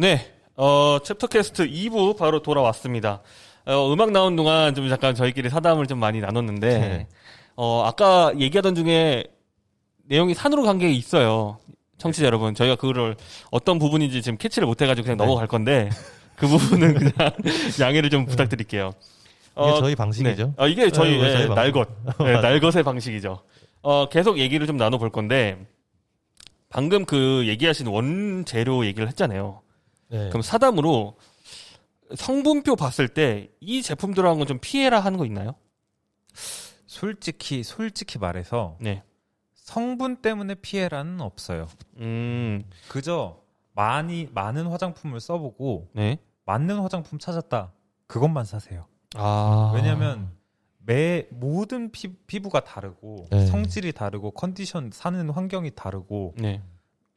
네, 어, 챕터캐스트 이 부 바로 돌아왔습니다. 어, 음악 나온 동안 좀 잠깐 저희끼리 사담을 좀 많이 나눴는데, 네. 어, 아까 얘기하던 중에 내용이 산으로 간 게 있어요. 청취자 여러분, 저희가 그거를 어떤 부분인지 지금 캐치를 못해가지고 그냥 네. 넘어갈 건데, 그 부분은 그냥 양해를 좀 부탁드릴게요. 이게 어, 저희 방식이죠. 네. 어, 이게 저희, 네, 저희 네, 날것. 네, 날것의 방식이죠. 어, 계속 얘기를 좀 나눠볼 건데, 방금 그 얘기하신 원재료 얘기를 했잖아요. 네. 그럼 사담으로 성분표 봤을 때 이 제품들하고는 좀 피해라 하는 거 있나요? 솔직히, 솔직히 말해서. 네. 성분 때문에 피해라는 없어요. 음. 그저 많이, 많은 화장품을 써보고, 네. 맞는 화장품 찾았다. 그것만 사세요. 아. 왜냐면, 매, 모든 피, 피부가 다르고, 네. 성질이 다르고, 컨디션, 사는 환경이 다르고, 네.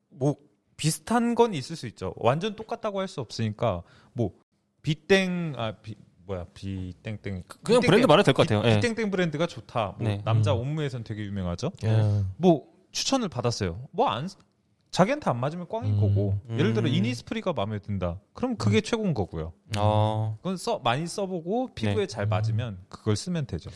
뭐, 비슷한 건 있을 수 있죠. 완전 똑같다고 할 수 없으니까, 뭐, 비땡, 아, 비, 뭐야 비땡땡 그냥 비 브랜드 말해도 될 것 같아요. 비땡땡 브랜드가 좋다. 뭐 네. 남자 옴무에선 되게 유명하죠. 예. 뭐 추천을 받았어요. 뭐 안 자기한테 안 맞으면 꽝인 음. 거고 음. 예를 들어 이니스프리가 마음에 든다. 그럼 그게 음. 최고인 거고요. 아. 그건 써 많이 써보고 피부에 네. 잘 맞으면 그걸 쓰면 되죠.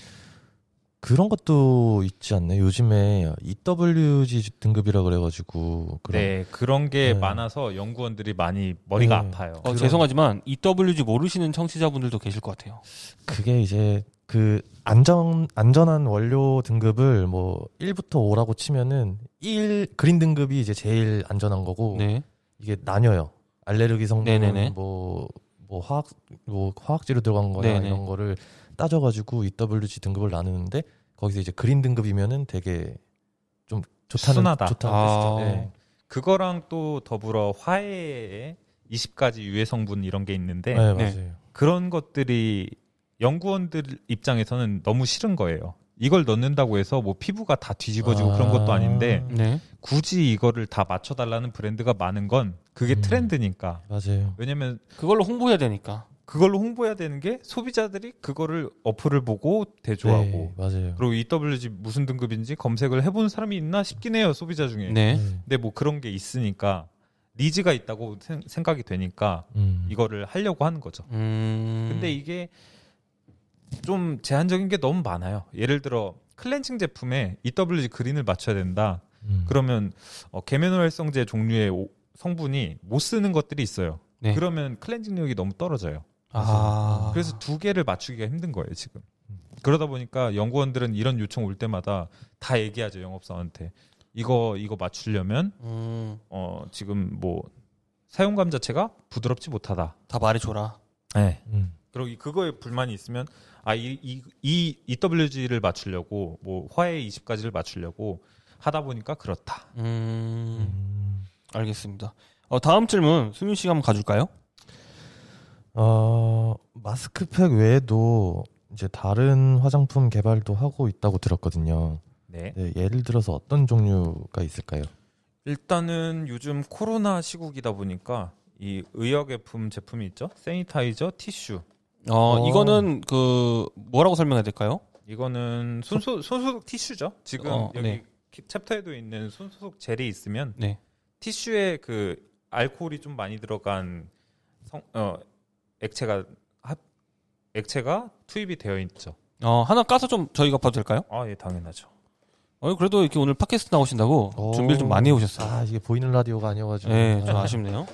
그런 것도 있지 않나요? 요즘에 이더블유지 등급이라 그래가지고 그런 네 그런 게 네. 많아서 연구원들이 많이 머리가 네. 아파요. 어, 죄송하지만 이더블유지 모르시는 청취자분들도 계실 것 같아요. 그게 이제 그 안전 안전한 원료 등급을 뭐 일부터 오라고 치면은 일 그린 등급이 이제 제일 안전한 거고 네. 이게 나뉘어요. 알레르기 성분 뭐 뭐 화학 뭐 화학재료 들어간 거나 네네. 이런 거를 따져가지고 이더블유지 등급을 나누는데 거기서 이제 그린 등급이면은 되게 좀 좋다는 순하다. 좋다는 아~ 네. 그거랑 또 더불어 화해에 이십 가지 유해 성분 이런 게 있는데 네, 맞아요. 네. 그런 것들이 연구원들 입장에서는 너무 싫은 거예요. 이걸 넣는다고 해서 뭐 피부가 다 뒤집어지고 아~ 그런 것도 아닌데 네. 굳이 이거를 다 맞춰달라는 브랜드가 많은 건 그게 음, 트렌드니까. 맞아요. 왜냐면 그걸로 홍보해야 되니까. 그걸로 홍보해야 되는 게 소비자들이 그거를 어플을 보고 대조하고 네, 맞아요. 그리고 이더블유지 무슨 등급인지 검색을 해본 사람이 있나 싶긴 해요. 소비자 중에. 네. 음. 근데 뭐 그런 게 있으니까 니즈가 있다고 생, 생각이 되니까 음. 이거를 하려고 하는 거죠. 음. 근데 이게 좀 제한적인 게 너무 많아요. 예를 들어 클렌징 제품에 이더블유지 그린을 맞춰야 된다. 음. 그러면 어, 계면활성제 종류의 오, 성분이 못 쓰는 것들이 있어요. 네. 그러면 클렌징력이 너무 떨어져요. 아. 그래서 두 개를 맞추기가 힘든 거예요 지금. 그러다 보니까 연구원들은 이런 요청 올 때마다 다 얘기하죠 영업사원한테. 이거 이거 맞추려면 음. 어, 지금 뭐 사용감 자체가 부드럽지 못하다. 다 말해줘라. 네. 음. 그리고 그거에 불만이 있으면 아 이 이 이 이더블유지를 맞추려고 뭐 화해 이십 가지를 맞추려고 하다 보니까 그렇다. 음. 음. 알겠습니다. 어, 다음 질문 승윤 씨가 한번 가줄까요? 어, 마스크팩 외에도 이제 다른 화장품 개발도 하고 있다고 들었거든요. 네. 네, 예를 들어서 어떤 종류가 있을까요? 일단은 요즘 코로나 시국이다 보니까 이 의약품 제품이 있죠. 세니타이저, 티슈. 어, 어. 이거는 그 뭐라고 설명해야 될까요? 이거는 손소 손소독 티슈죠. 지금 어, 여기 네. 챕터에도 있는 손소독 젤이 있으면 네. 티슈에 그 알코올이 좀 많이 들어간 성, 어, 액체가 합, 액체가 투입이 되어 있죠. 어, 하나 까서 좀 저희가 봐도 될까요? 아, 예, 당연하죠. 어, 그래도 이렇게 오늘 팟캐스트 나오신다고 오. 준비를 좀 많이 해오셨어요. 아, 이게 보이는 라디오가 아니어가지고. 네, 좀 아쉽네요.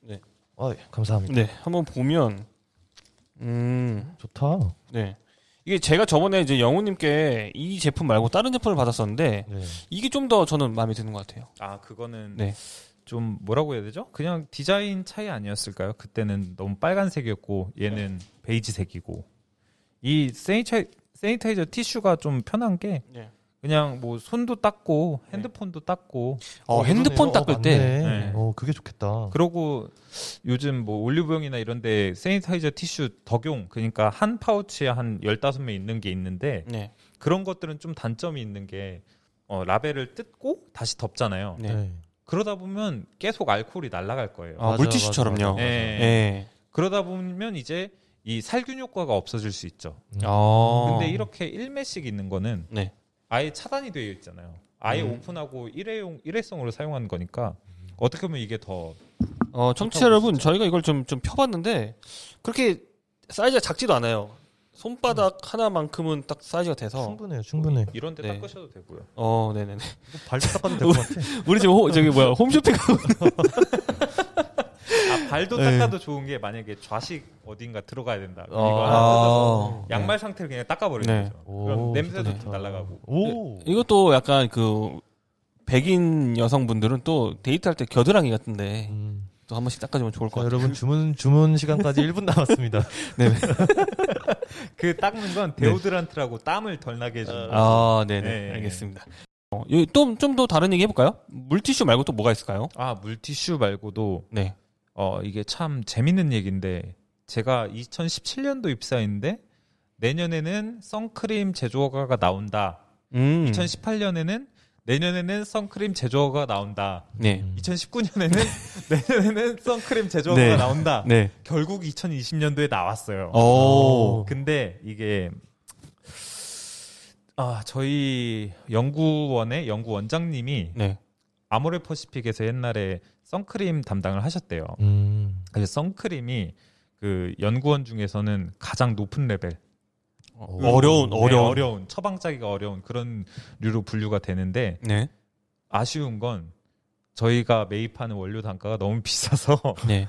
네, 아, 예, 감사합니다. 네, 한번 보면 음, 좋다. 네. 이게 제가 저번에 이제 영우님께 이 제품 말고 다른 제품을 받았었는데 네. 이게 좀 더 저는 마음에 드는 것 같아요. 아 그거는 네. 좀 뭐라고 해야 되죠? 그냥 디자인 차이 아니었을까요? 그때는 너무 빨간색이었고 얘는 네. 베이지색이고 이 세니타이, 세니타이저 티슈가 좀 편한 게 네. 그냥 뭐 손도 닦고 핸드폰도 네. 닦고 어, 핸드폰 닦을 어, 때 네. 어, 그게 좋겠다. 그리고 요즘 뭐 올리브영이나 이런 데 세니타이저 티슈 덕용 그러니까 한 파우치에 한 열다섯 매 있는 게 있는데 네. 그런 것들은 좀 단점이 있는 게 어, 라벨을 뜯고 다시 덮잖아요. 네. 그러다 보면 계속 알코올이 날아갈 거예요. 아, 맞아, 물티슈처럼요. 맞아, 맞아. 네. 네. 그러다 보면 이제 이 살균 효과가 없어질 수 있죠. 아. 근데 이렇게 일 매씩 있는 거는 네. 아예 차단이 되어 있잖아요. 아예 음. 오픈하고 일회용 일회성으로 사용하는 거니까 어떻게 보면 이게 더 어, 청취자 여러분 있었죠. 저희가 이걸 좀, 좀 펴봤는데 그렇게 사이즈가 작지도 않아요. 손바닥 음. 하나만큼은 딱 사이즈가 돼서 충분해요, 충분해. 이런 데 네. 닦으셔도 되고요. 어, 네네네. 뭐 발도 닦아도 될 것 같아. 우리 지금 호, 저기 뭐야 홈쇼핑 가고. 아, 발도 네. 닦아도 좋은 게 만약에 좌식 어딘가 들어가야 된다. 아~ 이거 아~ 양말 상태를 그냥 닦아버리는 네. 거죠. 그럼 냄새도 좀 날아가고. 오. 이것도 약간 그 백인 여성분들은 또 데이트할 때 겨드랑이 같은데. 음. 또 한 번씩 닦아주면 좋을 것 같아요. 여러분 주문 주문 시간까지 일 분 남았습니다. 네. 그 닦는 건 데오드란트라고 네. 땀을 덜 나게 해주는. 아, 네네. 네, 알겠습니다. 어, 또 좀 더 다른 얘기 해볼까요? 물티슈 말고 또 뭐가 있을까요? 아, 물티슈 말고도 네. 어 이게 참 재밌는 얘기인데 제가 이천십칠 년도 입사했는데 내년에는 선크림 제조가가 나온다. 음. 이천십팔 년에는 내년에는 선크림 제조가 나온다. 네. 이천십구 년에는 내년에는 선크림 제조가 네. 나온다. 네. 결국 이천이십 년도에 나왔어요. 오. 근데 이게 아 저희 연구원의 연구원장님이 네. 아모레퍼시픽에서 옛날에 선크림 담당을 하셨대요. 음. 그래서 선크림이 그 연구원 중에서는 가장 높은 레벨. 어려운, 네, 어려운, 어려운, 처방짜기가 어려운 그런 류로 분류가 되는데, 네. 아쉬운 건 저희가 매입하는 원료 단가가 너무 비싸서 네.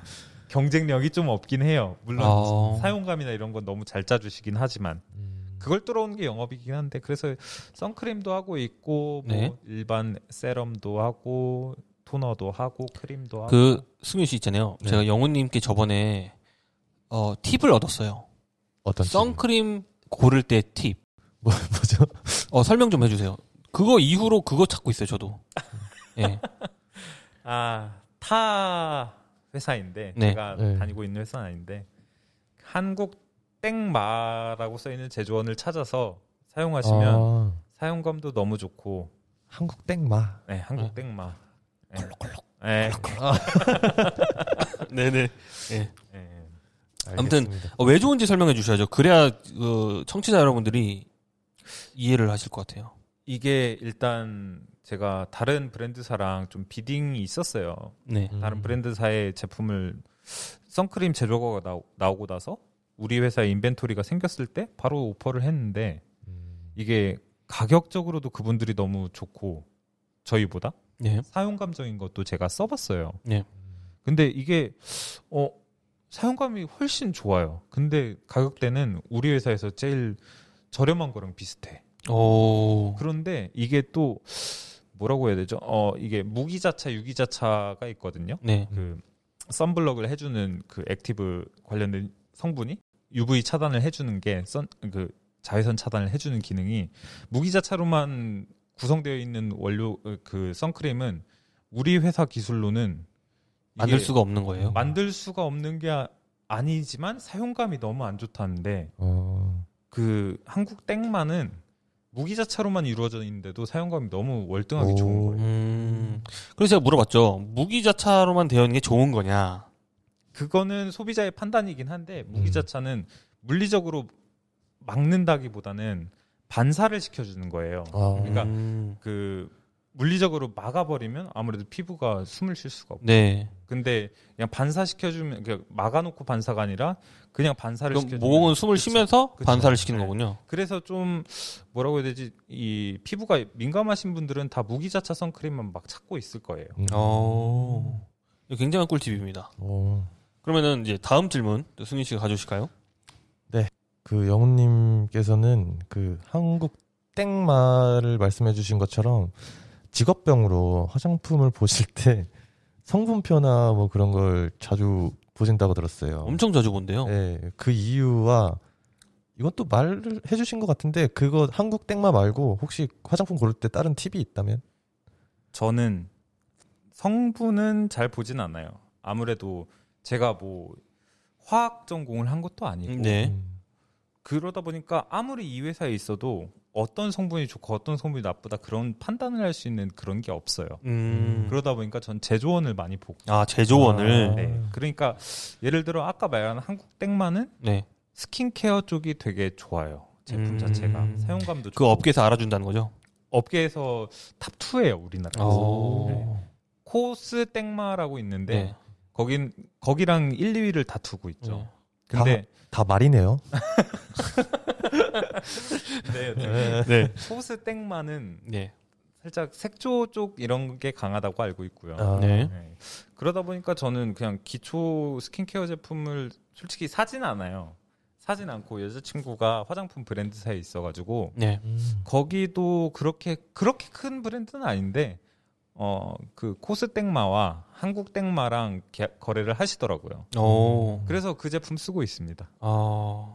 경쟁력이 좀 없긴 해요. 물론 아... 사용감이나 이런 건 너무 잘 짜주시긴 하지만, 음... 그걸 뚫어오는 게 영업이긴 한데, 그래서 선크림도 하고 있고, 뭐 네. 일반 세럼도 하고, 토너도 하고, 크림도 하고. 그, 승윤 씨 있잖아요. 네. 제가 영훈님께 저번에 어, 팁을 얻었어요. 어떤 선크림 고를 때 팁. 뭐, 뭐죠? 어, 설명 좀 해주세요. 그거 이후로 그거 찾고 있어요, 저도. 네. 아, 타 회사인데, 네. 제가 네. 다니고 있는 회사는 아닌데, 한국 땡마라고 써있는 제조원을 찾아서 사용하시면 아. 사용감도 너무 좋고. 한국 땡마? 네, 한국 아. 땡마. 콜록콜록. 네. 네네. 네. 네. 아무튼 어, 왜 좋은지 설명해 주셔야죠. 그래야 어, 청취자 여러분들이 이해를 하실 것 같아요. 이게 일단 제가 다른 브랜드사랑 좀 비딩이 있었어요. 네. 다른 브랜드사의 제품을 선크림 제조거가 나오, 나오고 나서 우리 회사의 인벤토리가 생겼을 때 바로 오퍼를 했는데 음. 이게 가격적으로도 그분들이 너무 좋고 저희보다 네. 사용감적인 것도 제가 써봤어요. 네. 근데 이게 어 사용감이 훨씬 좋아요. 근데 가격대는 우리 회사에서 제일 저렴한 거랑 비슷해. 오. 그런데 이게 또 뭐라고 해야 되죠? 어, 이게 무기자차, 유기자차가 있거든요. 네. 그 선블럭을 해주는 그 액티브 관련된 성분이 유브이 차단을 해주는 게 선, 그 자외선 차단을 해주는 기능이 무기자차로만 구성되어 있는 원료 그 선크림은 우리 회사 기술로는 만들 수가 없는 거예요? 만들 수가 없는 게 아, 아니지만 사용감이 너무 안 좋다는데 어... 그 한국 땡마는 무기자차로만 이루어져 있는데도 사용감이 너무 월등하게 오... 좋은 거예요. 음... 그래서 제가 물어봤죠. 무기자차로만 되어 있는 게 좋은 거냐? 그거는 소비자의 판단이긴 한데 무기자차는 음... 물리적으로 막는다기보다는 반사를 시켜주는 거예요. 아... 그러니까 음... 그... 물리적으로 막아버리면 아무래도 피부가 숨을 쉴 수가 없고 네. 근데 그냥 반사시켜주면 그냥 막아놓고 반사가 아니라 그냥 반사를 시켜주면 모공은 숨을 그쵸? 쉬면서 그쵸? 반사를 시키는 네. 거군요. 그래서 좀 뭐라고 해야 되지 이 피부가 민감하신 분들은 다 무기자차 선크림만 막 찾고 있을 거예요. 음. 오. 굉장한 꿀팁입니다. 오. 그러면은 이제 다음 질문 승윤 씨가 가져오실까요? 네. 그 영훈님께서는 그 한국 땡마를 말씀해 주신 것처럼 직업병으로 화장품을 보실 때 성분표나 뭐 그런 걸 자주 보신다고 들었어요. 엄청 자주 본대요. 네, 그 이유와 이건 또 말을 해주신 것 같은데 그거 한국 땡마 말고 혹시 화장품 고를 때 다른 팁이 있다면? 저는 성분은 잘 보진 않아요. 아무래도 제가 뭐 화학 전공을 한 것도 아니고 네. 그러다 보니까 아무리 이 회사에 있어도 어떤 성분이 좋고 어떤 성분이 나쁘다 그런 판단을 할 수 있는 그런 게 없어요. 음. 그러다 보니까 전 제조원을 많이 보고. 아 제조원을. 아. 네. 그러니까 예를 들어 아까 말한 한국 땡마는 네. 스킨케어 쪽이 되게 좋아요. 제품 음. 자체가 사용감도. 그 좋고. 업계에서 알아준다는 거죠? 업계에서 탑 투예요 우리나라에서. 네. 코스 땡마라고 있는데 네. 거긴 거기랑 일, 이 위를 다투고 있죠. 네. 근데 다, 다 말이네요. 네, 네. 네. 코스 땡마는 네. 살짝 색조 쪽 이런 게 강하다고 알고 있고요. 아, 네. 네. 그러다 보니까 저는 그냥 기초 스킨케어 제품을 솔직히 사진 않아요. 사진 않고 여자친구가 화장품 브랜드사에 있어가지고 네. 음. 거기도 그렇게 그렇게 큰 브랜드는 아닌데 어, 그 코스 땡마와 한국 땡마랑 개, 거래를 하시더라고요. 오. 그래서 그 제품 쓰고 있습니다. 아.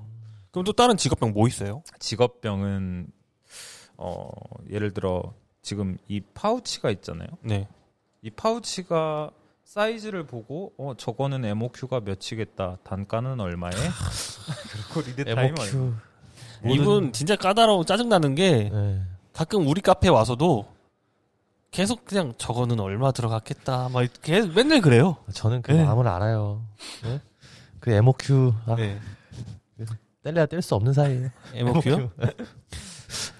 그럼 또 다른 직업병 뭐 있어요? 직업병은 어, 예를 들어 지금 이 파우치가 있잖아요. 네. 이 파우치가 사이즈를 보고 어 저거는 엠오큐가 몇이겠다. 단가는 얼마에? 그리고 리드 타임 얼마. 이분 진짜 까다로워 짜증나는 게 네. 가끔 우리 카페 와서도 계속 그냥 저거는 얼마 들어갔겠다. 막 계속 맨날 그래요. 저는 그 네. 마음을 알아요. 네? 그 엠오큐 아, 네. 뗄래야 뗄 수 없는 사이에. 엠오큐요?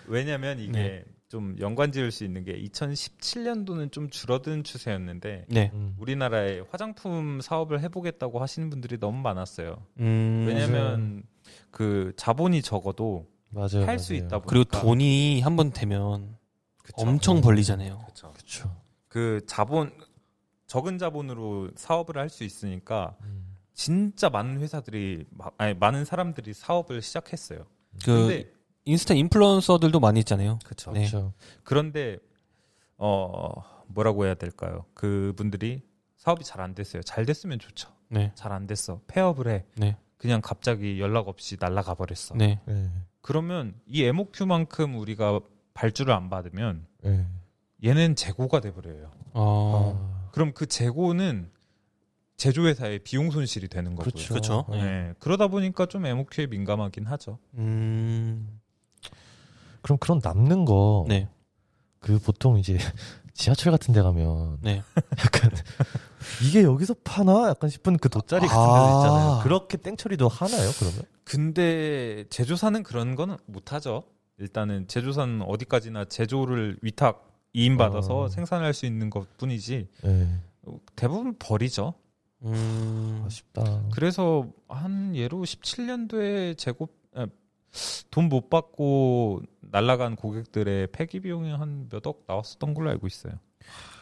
왜냐면 이게 네. 좀 연관 지을 수 있는 게 이천십칠 년도는 좀 줄어든 추세였는데 네. 음. 우리나라에 화장품 사업을 해보겠다고 하시는 분들이 너무 많았어요. 음, 왜냐하면 그 자본이 적어도 할 수 있다 보니까 그리고 돈이 한번 되면 그쵸. 엄청 벌리잖아요. 그쵸. 그쵸. 그 자본 적은 자본으로 사업을 할 수 있으니까 음. 진짜 많은 회사들이 아니 많은 사람들이 사업을 시작했어요. 그, 근데 인스타 인플루언서들도 많이 있잖아요. 그렇죠. 네. 그런데 어 뭐라고 해야 될까요? 그분들이 사업이 잘 안 됐어요. 잘 됐으면 좋죠. 네. 잘 안 됐어. 폐업을 해. 네. 그냥 갑자기 연락 없이 날아가 버렸어. 네. 네. 그러면 이 엠오큐만큼 우리가 발주를 안 받으면 네. 얘는 재고가 돼 버려요. 아. 어. 그럼 그 재고는 제조회사의 비용 손실이 되는 거고요. 그렇죠. 네. 네. 그러다 보니까 좀 엠오큐에 민감하긴 하죠. 음. 그럼 그런 남는 거, 네. 그 보통 이제 지하철 같은 데 가면, 네. 약간 이게 여기서 파나? 약간 싶은 그 돗자리 같은 데도 아~ 있잖아요. 그렇게 땡처리도 하나요, 그러면? 근데 제조사는 그런 건 못하죠. 일단은 제조사는 어디까지나 제조를 위탁 이인받아서 아~ 생산할 수 있는 것 뿐이지, 네. 대부분 버리죠. 음, 아쉽다. 그래서 한 예로 십칠 년도에 재고 돈 못 받고 날라간 고객들의 폐기 비용이 한 몇 억 나왔었던 걸로 알고 있어요.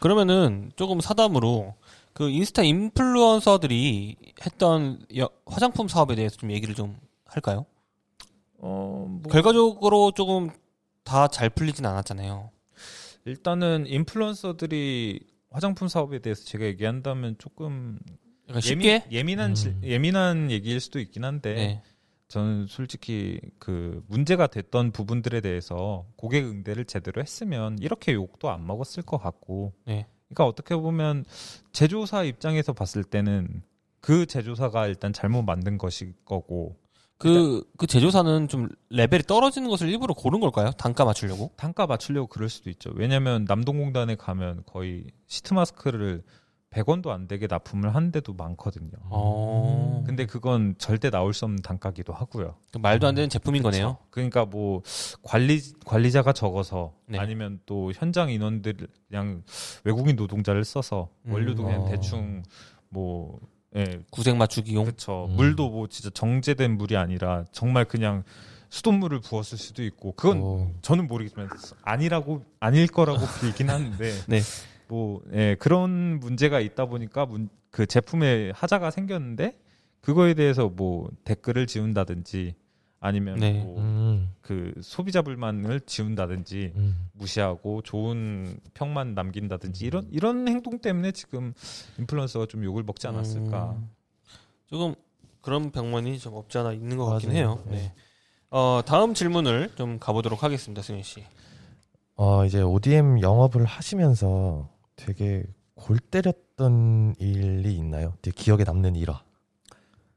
그러면은 조금 사담으로 그 인스타 인플루언서들이 했던 여, 화장품 사업에 대해서 좀 얘기를 좀 할까요? 어, 뭐... 결과적으로 조금 다 잘 풀리진 않았잖아요. 일단은 인플루언서들이 화장품 사업에 대해서 제가 얘기한다면 조금 쉽게? 예민, 예민한 음. 지, 예민한 얘기일 수도 있긴 한데 네. 저는 솔직히 그 문제가 됐던 부분들에 대해서 고객 응대를 제대로 했으면 이렇게 욕도 안 먹었을 것 같고 네. 그러니까 어떻게 보면 제조사 입장에서 봤을 때는 그 제조사가 일단 잘못 만든 것일 거고 그, 그 제조사는 좀 레벨이 떨어지는 것을 일부러 고른 걸까요? 단가 맞추려고? 단가 맞추려고 그럴 수도 있죠. 왜냐면 남동공단에 가면 거의 시트 마스크를 백 원도 안 되게 납품을 한 데도 많거든요. 오. 근데 그건 절대 나올 수 없는 단가기도 하고요. 말도 안 되는 제품인 그쵸? 거네요. 그러니까 뭐 관리, 관리자가 적어서 네. 아니면 또 현장 인원들 그냥 외국인 노동자를 써서 음. 원료도 그냥 오. 대충 뭐 예, 구색 맞추기용. 그렇죠. 음. 물도 뭐 진짜 정제된 물이 아니라 정말 그냥 수돗물을 부었을 수도 있고 그건 오. 저는 모르겠지만 아니라고 아닐 거라고 빌긴 하는데 네. 뭐 예, 그런 문제가 있다 보니까 문, 그 제품에 하자가 생겼는데 그거에 대해서 뭐 댓글을 지운다든지 아니면 네. 뭐 음. 그 소비자 불만을 지운다든지 음. 무시하고 좋은 평만 남긴다든지 이런 이런 행동 때문에 지금 인플루언서가 좀 욕을 먹지 않았을까. 음. 조금 그런 병원이 좀 없지 않아 있는 것 같긴 맞아요. 해요. 네. 네. 어, 다음 질문을 좀 가보도록 하겠습니다, 승윤 씨. 어, 이제 오디엠 영업을 하시면서 되게 골 때렸던 일이 있나요? 되게 기억에 남는 일화.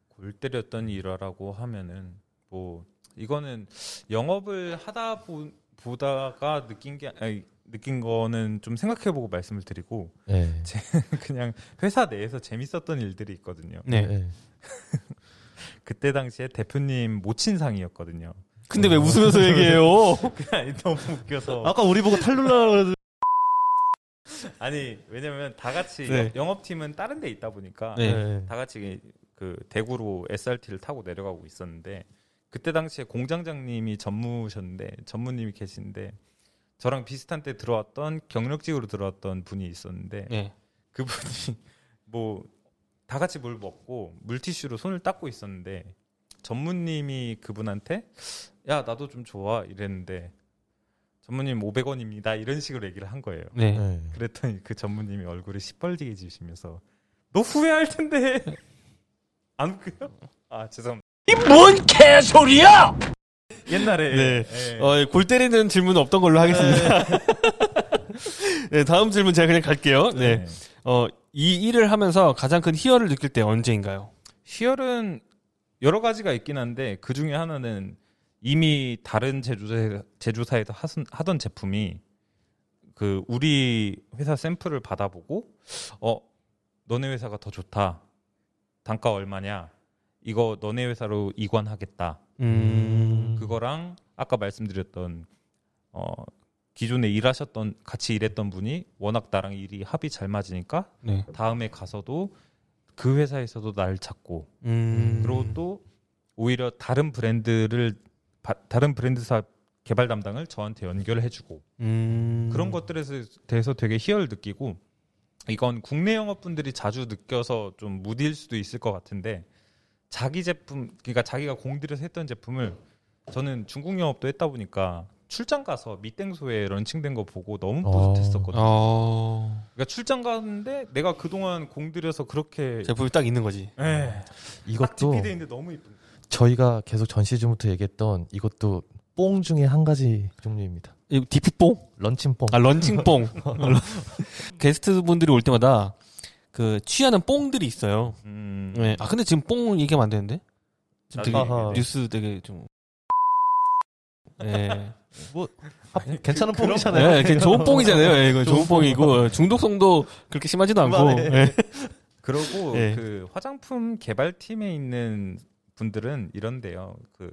골 때렸던 일화라고 하면은. 뭐 이거는 영업을 하다 보, 보다가 느낀 게 아니, 느낀 거는 좀 생각해보고 말씀을 드리고 네. 제, 그냥 회사 내에서 재밌었던 일들이 있거든요. 네. 그때 당시에 대표님 모친상이었거든요. 근데 어. 왜 웃으면서 얘기해요? 그냥 너무 웃겨서. 아까 우리 보고 탈룰라 그래도. 아니 왜냐면 다 같이 네. 영업팀은 다른 데 있다 보니까 네. 다 같이 그 대구로 에스알티를 타고 내려가고 있었는데 그때 당시에 공장장님이 전무셨는데 전무님이 계신데 저랑 비슷한 때 들어왔던 경력직으로 들어왔던 분이 있었는데 네. 그분이 뭐 다 같이 물 먹고 물티슈로 손을 닦고 있었는데 전무님이 그분한테 야 나도 좀 좋아 이랬는데 전무님 오백 원입니다 이런 식으로 얘기를 한 거예요. 네. 네. 그랬더니 그 전무님이 얼굴을 시뻘지게 지시면서 너 후회할 텐데 안 웃겨요? 아 죄송합니다. 이 뭔 개소리야? 옛날에 네. 네. 어, 골 때리는 질문 없던 걸로 하겠습니다. 네. 네, 다음 질문 제가 그냥 갈게요. 네. 네. 어, 이 일을 하면서 가장 큰 희열을 느낄 때 언제인가요? 희열은 여러 가지가 있긴 한데 그 중에 하나는 이미 다른 제조사, 제조사에서 하던 제품이 그 우리 회사 샘플을 받아보고 어 너네 회사가 더 좋다. 단가 얼마냐? 이거 너네 회사로 이관하겠다. 음. 그거랑 아까 말씀드렸던 어, 기존에 일하셨던 같이 일했던 분이 워낙 나랑 일이 합이 잘 맞으니까 네. 다음에 가서도 그 회사에서도 날 찾고 음. 그리고 또 오히려 다른 브랜드를 바, 다른 브랜드사 개발 담당을 저한테 연결해주고 음. 그런 것들에 대해서 되게 희열을 느끼고 이건 국내 영업분들이 자주 느껴서 좀 무딜 수도 있을 것 같은데 자기 제품 그러니까 자기가 공들여서 했던 제품을 저는 중국 영업도 했다 보니까 출장 가서 미땡소에 런칭된 거 보고 너무 뿌듯했었거든요. 어... 그러니까 출장 가는데 내가 그동안 공들여서 그렇게 제품이 딱 있는 거지. 네. 이것도 피드인데 너무 예쁜. 저희가 계속 전 시즌부터 얘기했던 이것도 뽕 중에 한 가지 종류입니다. 이 디프뽕? 런칭뽕. 아 런칭뽕. 게스트분들이 올 때마다 그 취하는 뽕들이 있어요. 음... 네. 아 근데 지금 뽕 얘기하면 안 되는데? 지금 되게 아하. 뉴스 되게 좀. 네. 뭐 아, 괜찮은 그, 뽕이잖아요. 네, 좋은 뽕이잖아요. 네, 이건 좋은 뽕이고 중독성도 그렇게 심하지도 않고. 네. 그러고 네. 그 화장품 개발팀에 있는 분들은 이런데요. 그,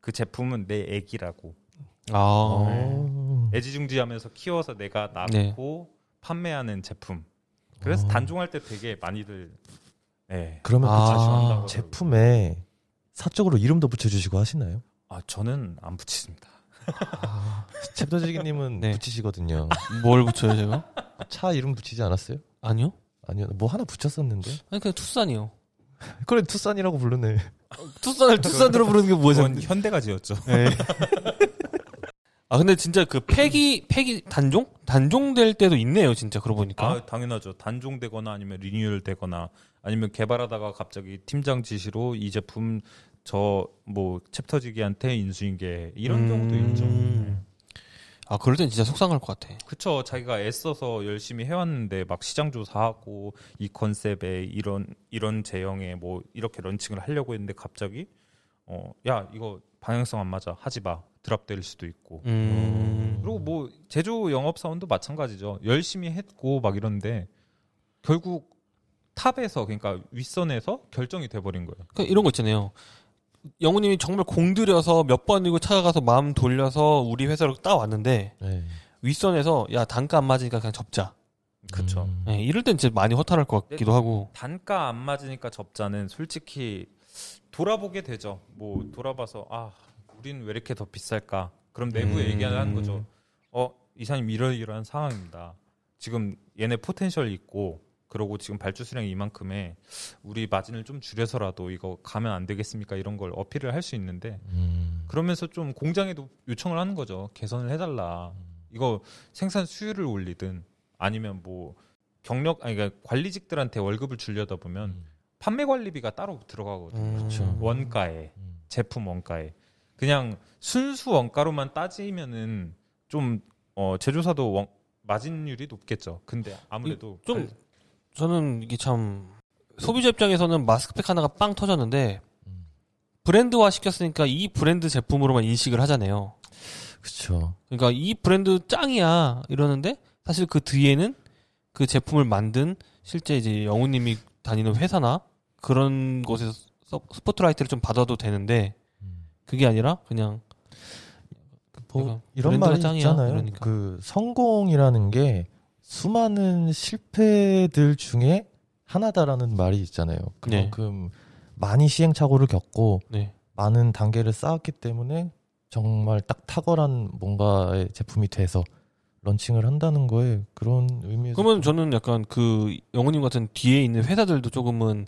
그 제품은 내 애기라고. 아. 네. 애지중지하면서 키워서 내가 낳고 네. 판매하는 제품. 그래서 아. 단종할 때 되게 많이들. 네. 그러면 아. 그 제품에 사적으로 이름도 붙여주시고 하시나요? 아 저는 안 붙이십니다. 아, 챕터지기님은 네. 붙이시거든요. 뭘 붙여요 제가? 차 이름 붙이지 않았어요? 아니요. 아니요. 뭐 하나 붙였었는데. 아니 그냥 투싼이요. 그래 투싼이라고 부르네. 투싼을 투싼으로 부르는 게 뭐죠? 현대가지였죠. 네. 아 근데 진짜 그 폐기 폐기 단종 단종될 때도 있네요 진짜 그러고 보니까. 아 당연하죠. 단종되거나 아니면 리뉴얼되거나 아니면 개발하다가 갑자기 팀장 지시로 이 제품 저 뭐 챕터지기한테 인수인계 이런 음... 경우도 있죠. 네. 아 그럴 땐 진짜 속상할 것 같아. 그쵸. 자기가 애써서 열심히 해왔는데 막 시장 조사하고 이 컨셉에 이런 이런 제형에 뭐 이렇게 런칭을 하려고 했는데 갑자기 어 야 이거 방향성 안 맞아 하지 마 드랍될 수도 있고. 음... 어, 그리고 뭐 제조 영업 사원도 마찬가지죠. 열심히 했고 막 이런데 결국 탑에서 그러니까 윗선에서 결정이 돼버린 거예요. 그러니까 이런 거 있잖아요. 영우님이 정말 공들여서 몇 번이고 찾아가서 마음 돌려서 우리 회사로 따왔는데 네. 윗선에서 야 단가 안 맞으니까 그냥 접자. 그렇죠. 음. 네, 이럴 땐 진짜 많이 허탈할 것 같기도 네, 하고. 단가 안 맞으니까 접자는 솔직히 돌아보게 되죠. 뭐 돌아봐서 아 우린 왜 이렇게 더 비쌀까? 그럼 내부에 음. 얘기를 하는 거죠. 어 이사님 이러이러한 상황입니다. 지금 얘네 포텐셜 있고. 그러고 지금 발주 수량이 이만큼에 우리 마진을 좀 줄여서라도 이거 가면 안 되겠습니까? 이런 걸 어필을 할 수 있는데 음. 그러면서 좀 공장에도 요청을 하는 거죠. 개선을 해달라. 이거 생산 수율을 올리든 아니면 뭐 경력 아니 그러니까 관리직들한테 월급을 줄려다 보면 음. 판매 관리비가 따로 들어가거든요. 음. 그렇죠. 원가에 음. 제품 원가에 그냥 순수 원가로만 따지면은 좀 어, 제조사도 원, 마진율이 높겠죠. 근데 아무래도 이, 좀 갈, 저는 이게 참 소비자 입장에서는 마스크팩 하나가 빵 터졌는데 브랜드화 시켰으니까 이 브랜드 제품으로만 인식을 하잖아요. 그렇죠. 그러니까 이 브랜드 짱이야 이러는데 사실 그 뒤에는 그 제품을 만든 실제 이제 영우님이 다니는 회사나 그런 곳에서 스포트라이트를 좀 받아도 되는데 그게 아니라 그냥 뭐 이런 말이 짱이야, 있잖아요. 그러니까. 그 성공이라는 게 수많은 실패들 중에 하나다라는 말이 있잖아요. 그만큼 네. 많이 시행착오를 겪고 네. 많은 단계를 쌓았기 때문에 정말 딱 탁월한 뭔가의 제품이 돼서 런칭을 한다는 거에 그런 의미에서 그러면 저는 약간 그 영훈님 같은 뒤에 있는 회사들도 조금은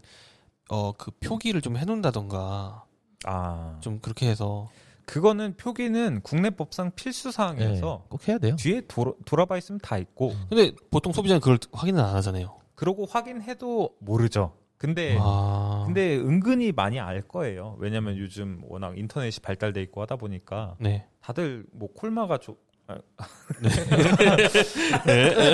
어 그 표기를 좀 해놓는다던가 아 좀 그렇게 해서 그거는 표기는 국내법상 필수 사항이어서 네, 꼭 해야 돼요. 뒤에 돌아, 돌아봐 있으면 다 있고. 근데 보통 소비자는 그걸 확인은 안 하잖아요. 그러고 확인해도 모르죠. 근데 아... 근데 은근히 많이 알 거예요. 왜냐면 요즘 워낙 인터넷이 발달돼 있고 하다 보니까 네. 다들 뭐 콜마가 조... 네.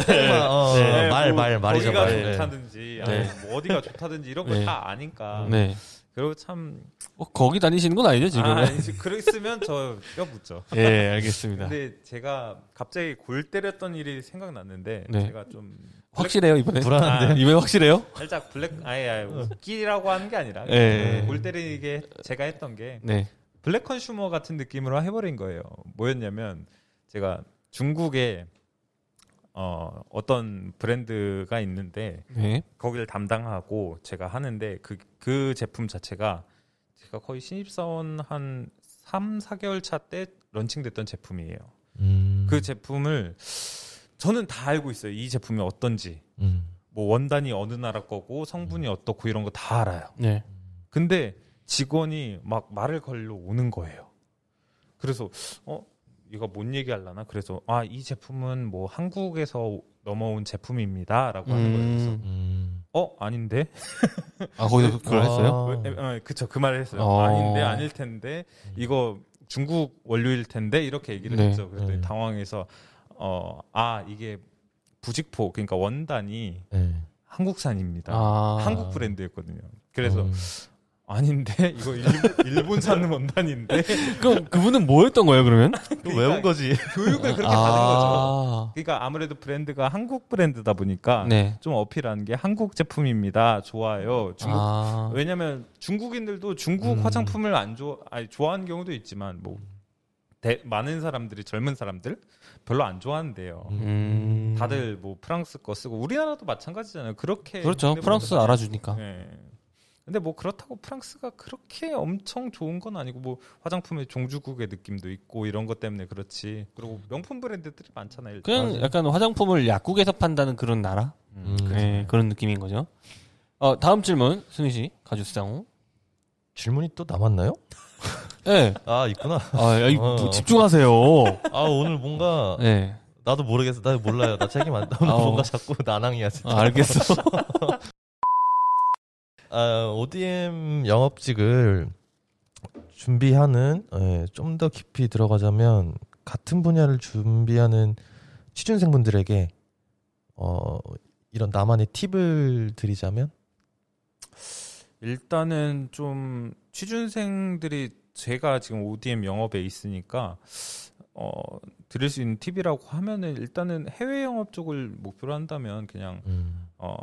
콜마, 어, 네. 말, 말, 말이죠. 어디가 말. 좋다든지 네. 아니, 뭐 어디가 좋다든지 이런 걸 다 네. 아니까. 네. 그리고 참 어, 거기 다니시는 건 아니죠 지금? 아, 아니지. 그랬으면 저 뼈 묻죠. 예, 알겠습니다. 근데 제가 갑자기 골 때렸던 일이 생각났는데 네. 제가 좀 블랙... 확실해요 이번에? 불안한데 아, 이번에 확실해요? 살짝 블랙 아예 아예 웃기라고 하는 게 아니라 예, 골 때리게 제가 했던 게 네. 블랙 컨슈머 같은 느낌으로 해버린 거예요. 뭐였냐면 제가 중국에 어, 어떤 브랜드가 있는데 네. 거기를 담당하고 제가 하는데 그, 그 제품 자체가 제가 거의 신입사원 한 삼, 사 개월 차 때 런칭됐던 제품이에요. 음. 그 제품을 저는 다 알고 있어요. 이 제품이 어떤지 음. 뭐 원단이 어느 나라 거고 성분이 음. 어떻고 이런 거 다 알아요. 네. 근데 직원이 막 말을 걸러 오는 거예요. 그래서 어? 이거 뭔 얘기하려나? 그래서 아, 이 제품은 뭐 한국에서 넘어온 제품입니다라고 하는 음, 거였어. 음. 어 아닌데? 아 거기서 그걸 아. 했어요? 아, 그쵸 그 말을 했어요. 아. 아닌데 아닐 텐데 이거 중국 원료일 텐데 이렇게 얘기를 네, 했죠. 그랬더니 네. 당황해서 어, 아 이게 부직포 그러니까 원단이 네. 한국산입니다. 아. 한국 브랜드였거든요. 그래서 음. 아닌데 이거 일본산 원단인데 그럼 그분은 뭐 했던 거예요 그러면? 그러니까 외운 거지 교육을 그렇게 아~ 받은 거죠. 그러니까 아무래도 브랜드가 한국 브랜드다 보니까 네. 좀 어필하는 게 한국 제품입니다 좋아요 중국 아~ 왜냐면 중국인들도 중국 음. 화장품을 안 좋아 아니 좋아하는 경우도 있지만 뭐 대, 많은 사람들이 젊은 사람들 별로 안 좋아한대요. 음. 다들 뭐 프랑스 거 쓰고 우리나라도 마찬가지잖아요. 그렇게 그렇죠 프랑스 알아주니까. 네. 근데 뭐 그렇다고 프랑스가 그렇게 엄청 좋은 건 아니고 뭐 화장품의 종주국의 느낌도 있고 이런 것 때문에 그렇지. 그리고 명품 브랜드들이 많잖아요. 일단. 그냥 맞아요. 약간 화장품을 약국에서 판다는 그런 나라? 음, 음, 네, 그런 느낌인 거죠. 어, 다음 질문 승희 씨 가주시죠. 질문이 또 남았나요? 네. 아 있구나. 아, 야, 이, 어. 집중하세요. 아 오늘 뭔가 네. 나도 모르겠어. 나 몰라요. 나 책임 안. 나 아, 뭔가 자꾸 난항이야 진짜. 아, 알겠어. 아, 오디엠 영업직을 준비하는 예, 좀 더 깊이 들어가자면 같은 분야를 준비하는 취준생분들에게 어, 이런 나만의 팁을 드리자면 일단은 좀 취준생들이 제가 지금 오디엠 영업에 있으니까 어, 드릴 수 있는 팁이라고 하면은 일단은 해외 영업 쪽을 목표로 한다면 그냥 음. 어,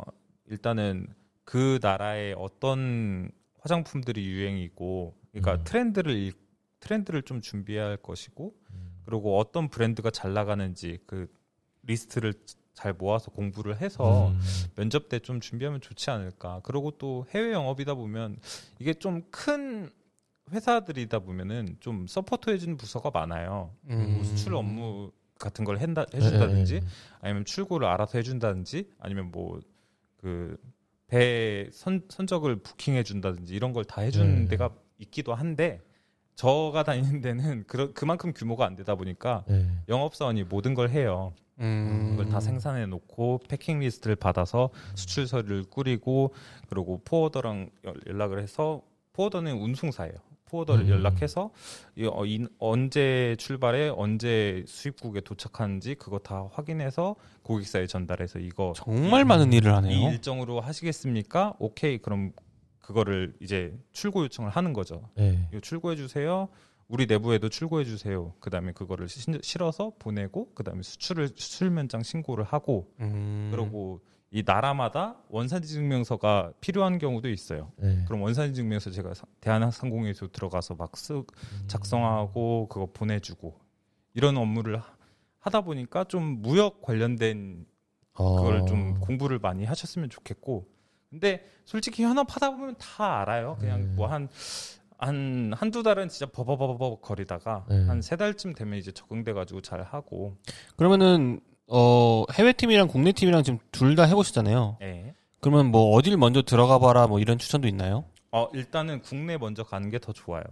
일단은 그 나라의 어떤 화장품들이 유행이고, 그러니까 음. 트렌드를 트렌드를 좀 준비할 것이고, 음. 그리고 어떤 브랜드가 잘 나가는지 그 리스트를 잘 모아서 공부를 해서 음. 면접 때 좀 준비하면 좋지 않을까. 그리고 또 해외 영업이다 보면 이게 좀 큰 회사들이다 보면은 좀 서포트해주는 부서가 많아요. 음. 뭐 수출 업무 같은 걸 한다, 해준다든지, 네. 아니면 출고를 알아서 해준다든지, 아니면 뭐 그 배 선, 선적을 부킹해준다든지 이런 걸 다 해주는 네. 데가 있기도 한데 저가 다니는 데는 그, 그만큼 규모가 안 되다 보니까 네. 영업사원이 모든 걸 해요. 음. 그걸 다 생산해 놓고 패킹 리스트를 받아서 수출 서류를 꾸리고 그리고 포워더랑 연락을 해서 포워더는 운송사예요. 포워더를 음. 연락해서 이, 어, 이, 언제 출발해 언제 수입국에 도착하는지 그거 다 확인해서 고객사에 전달해서 이거 정말 이, 많은 일을 하네요. 이 일정으로 하시겠습니까? 오케이 그럼 그거를 이제 출고 요청을 하는 거죠. 네. 이거 출고해 주세요. 우리 내부에도 출고해 주세요. 그다음에 그거를 신, 실어서 보내고 그다음에 수출을 수출 면장 신고를 하고 음. 그러고 이 나라마다 원산지 증명서가 필요한 경우도 있어요. 네. 그럼 원산지 증명서 제가 대한항공에서 들어가서 막 쓱 작성하고 그거 보내주고 이런 업무를 하다 보니까 좀 무역 관련된 어. 그걸 좀 공부를 많이 하셨으면 좋겠고. 근데 솔직히 현업하다 보면 다 알아요. 그냥 음. 뭐 한 한 한두 달은 진짜 버버버버버 거리다가 네. 한 세 달쯤 되면 이제 적응돼 가지고 잘 하고. 그러면은 어 해외 팀이랑 국내 팀이랑 지금 둘 다 해 보시잖아요. 네. 그러면 뭐 어딜 먼저 들어가 봐라 뭐 이런 추천도 있나요? 어 일단은 국내 먼저 가는 게 더 좋아요.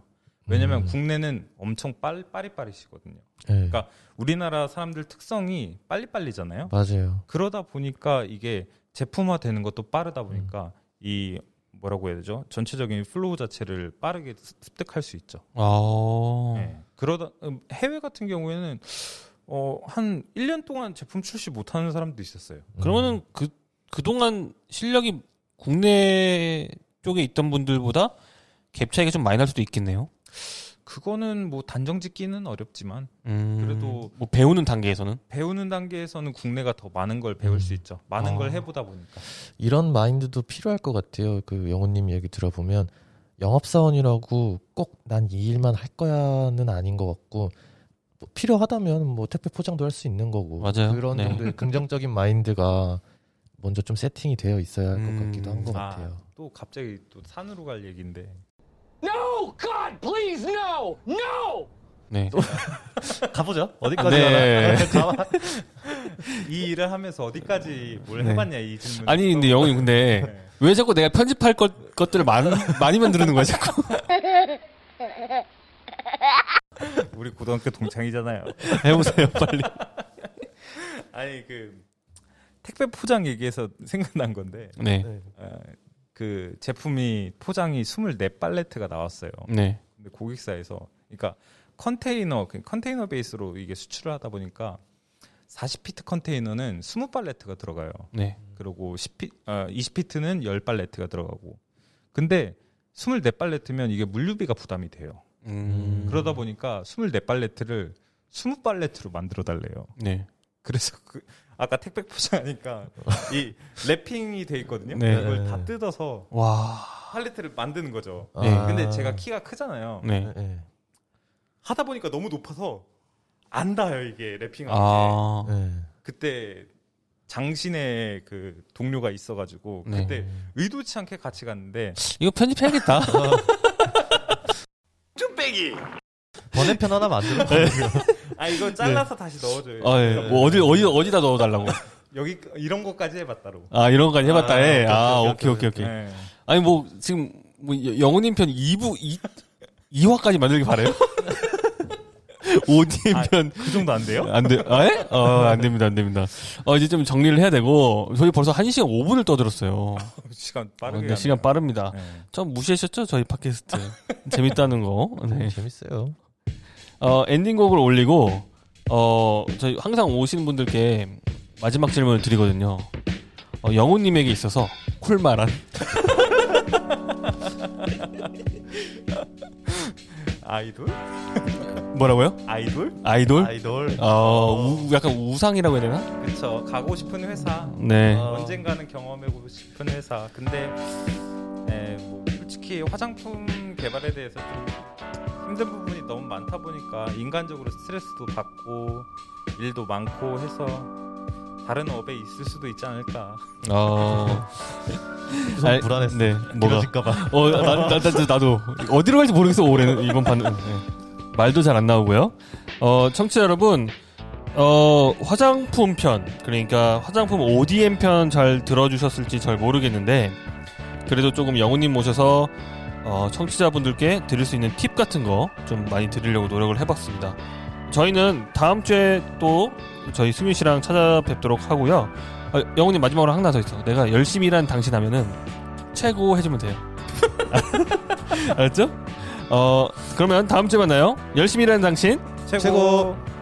왜냐면 음. 국내는 엄청 빨 빠리빠리시거든요. 네. 그러니까 우리나라 사람들 특성이 빨리빨리잖아요. 맞아요. 그러다 보니까 이게 제품화되는 것도 빠르다 보니까 음. 이 뭐라고 해야 되죠? 전체적인 플로우 자체를 빠르게 습득할 수 있죠. 아. 네. 그러다 해외 같은 경우에는 어, 한 일 년 동안 제품 출시 못 하는 사람도 있었어요. 음. 그러면은 그 그동안 실력이 국내 쪽에 있던 분들보다 갭 차이가 좀 많이 날 수도 있겠네요. 그거는 뭐 단정짓기는 어렵지만 음, 그래도 뭐 배우는 단계에서는 배우는 단계에서는 국내가 더 많은 걸 배울 음. 수 있죠. 많은 아. 걸 해보다 보니까 이런 마인드도 필요할 것 같아요. 그 영훈님 얘기 들어보면 영업사원이라고 꼭 난 이 일만 할 거야는 아닌 것 같고 뭐 필요하다면 뭐 택배 포장도 할 수 있는 거고 맞아요. 그런 네. 정도의 긍정적인 마인드가 먼저 좀 세팅이 되어 있어야 할 것 음. 같기도 한 것 아, 같아요. 또 갑자기 또 산으로 갈 얘기인데. No, God, please, no, no. 네. 가보죠. 어디까지 네. 가나? 이 일을 하면서 어디까지 뭘 네. 해봤냐 이 질문. 아니 근데 영훈이 근데 네. 왜 자꾸 내가 편집할 것 것들을 많이 많이 만드는 거야 자꾸? 우리 고등학교 동창이잖아요. 해보세요 빨리. 아니 그 택배 포장 얘기해서 생각난 건데. 네. 어, 그 제품이 포장이 이십사 팔레트가 나왔어요. 네. 근데 고객사에서 그러니까 컨테이너 컨테이너 베이스로 이게 수출을 하다 보니까 사십 피트 컨테이너는 이십 팔레트가 들어가요. 네. 그리고 십 피, 어, 이십 피트는 십 팔레트가 들어가고. 근데 이십사 팔레트면 이게 물류비가 부담이 돼요. 음. 그러다 보니까 이십사 팔레트를 이십 팔레트로 만들어 달래요. 네. 그래서 그 아까 택배 포장하니까 이 랩핑이 돼 있거든요. 네. 그걸 다 뜯어서 와. 팔레트를 만드는 거죠. 네. 근데 제가 키가 크잖아요. 네. 네. 하다 보니까 너무 높아서 안 닿아요 이게 랩핑하는데. 아. 네. 그때 장신의 그 동료가 있어가지고 그때 네. 의도치 않게 같이 갔는데 이거 편집해야겠다. 쭈빼기. 번외편 하나 만드는 거예요. 아 이거 잘라서 네. 다시 넣어줘요. 아, 예. 뭐 어디 어디 어디다 넣어달라고. 여기 이런 것까지 해봤다로. 아 이런 것까지 해봤다. 아, 예. 아 오케이 오케이 오케이. 네. 아니 뭐 지금 뭐 영훈님 편 이 부 이 화까지 만들길 바래요? 오디엠 편 그 정도 안 돼요? 안 돼. 아, 예? 어, 안 됩니다 안 됩니다. 어 이제 좀 정리를 해야 되고 저희 벌써 한 시간 오 분을 떠들었어요. 시간 빠르게. 어, 시간 빠릅니다. 네. 좀 무시하셨죠 저희 팟캐스트 재밌다는 거. 네. 재밌어요. 어, 엔딩곡을 올리고, 어, 저희 항상 오시는 분들께 마지막 질문을 드리거든요. 어, 영훈님에게 있어서 콜마란. 아이돌? 뭐라고요? 아이돌? 아이돌? 아이돌. 어, 우, 약간 우상이라고 해야 되나? 그쵸. 가고 싶은 회사. 네. 어, 언젠가는 경험해보고 싶은 회사. 근데, 네, 뭐, 솔직히 화장품 개발에 대해서 좀. 힘든 부분이 너무 많다 보니까 인간적으로 스트레스도 받고 일도 많고 해서 다른 업에 있을 수도 있지 않을까. 어... 좀 불안했어. 네, 길어질까봐. 어, 나, 나, 나, 나도 어디로 갈지 모르겠어 올해는 이번 반. 네. 말도 잘 안 나오고요. 어, 청취자 여러분, 어, 화장품 편 그러니까 화장품 오디엠 편 잘 들어주셨을지 잘 모르겠는데 그래도 조금 영훈님 모셔서. 어, 청취자분들께 드릴 수 있는 팁 같은 거 좀 많이 드리려고 노력을 해봤습니다. 저희는 다음 주에 또 저희 승윤 씨랑 찾아뵙도록 하고요. 아, 영훈님 마지막으로 하나 더 있어. 내가 열심히 일한 당신 하면은 최고 해주면 돼요. 알았죠? 어, 그러면 다음 주에 만나요. 열심히 일하는 당신 최고. 최고.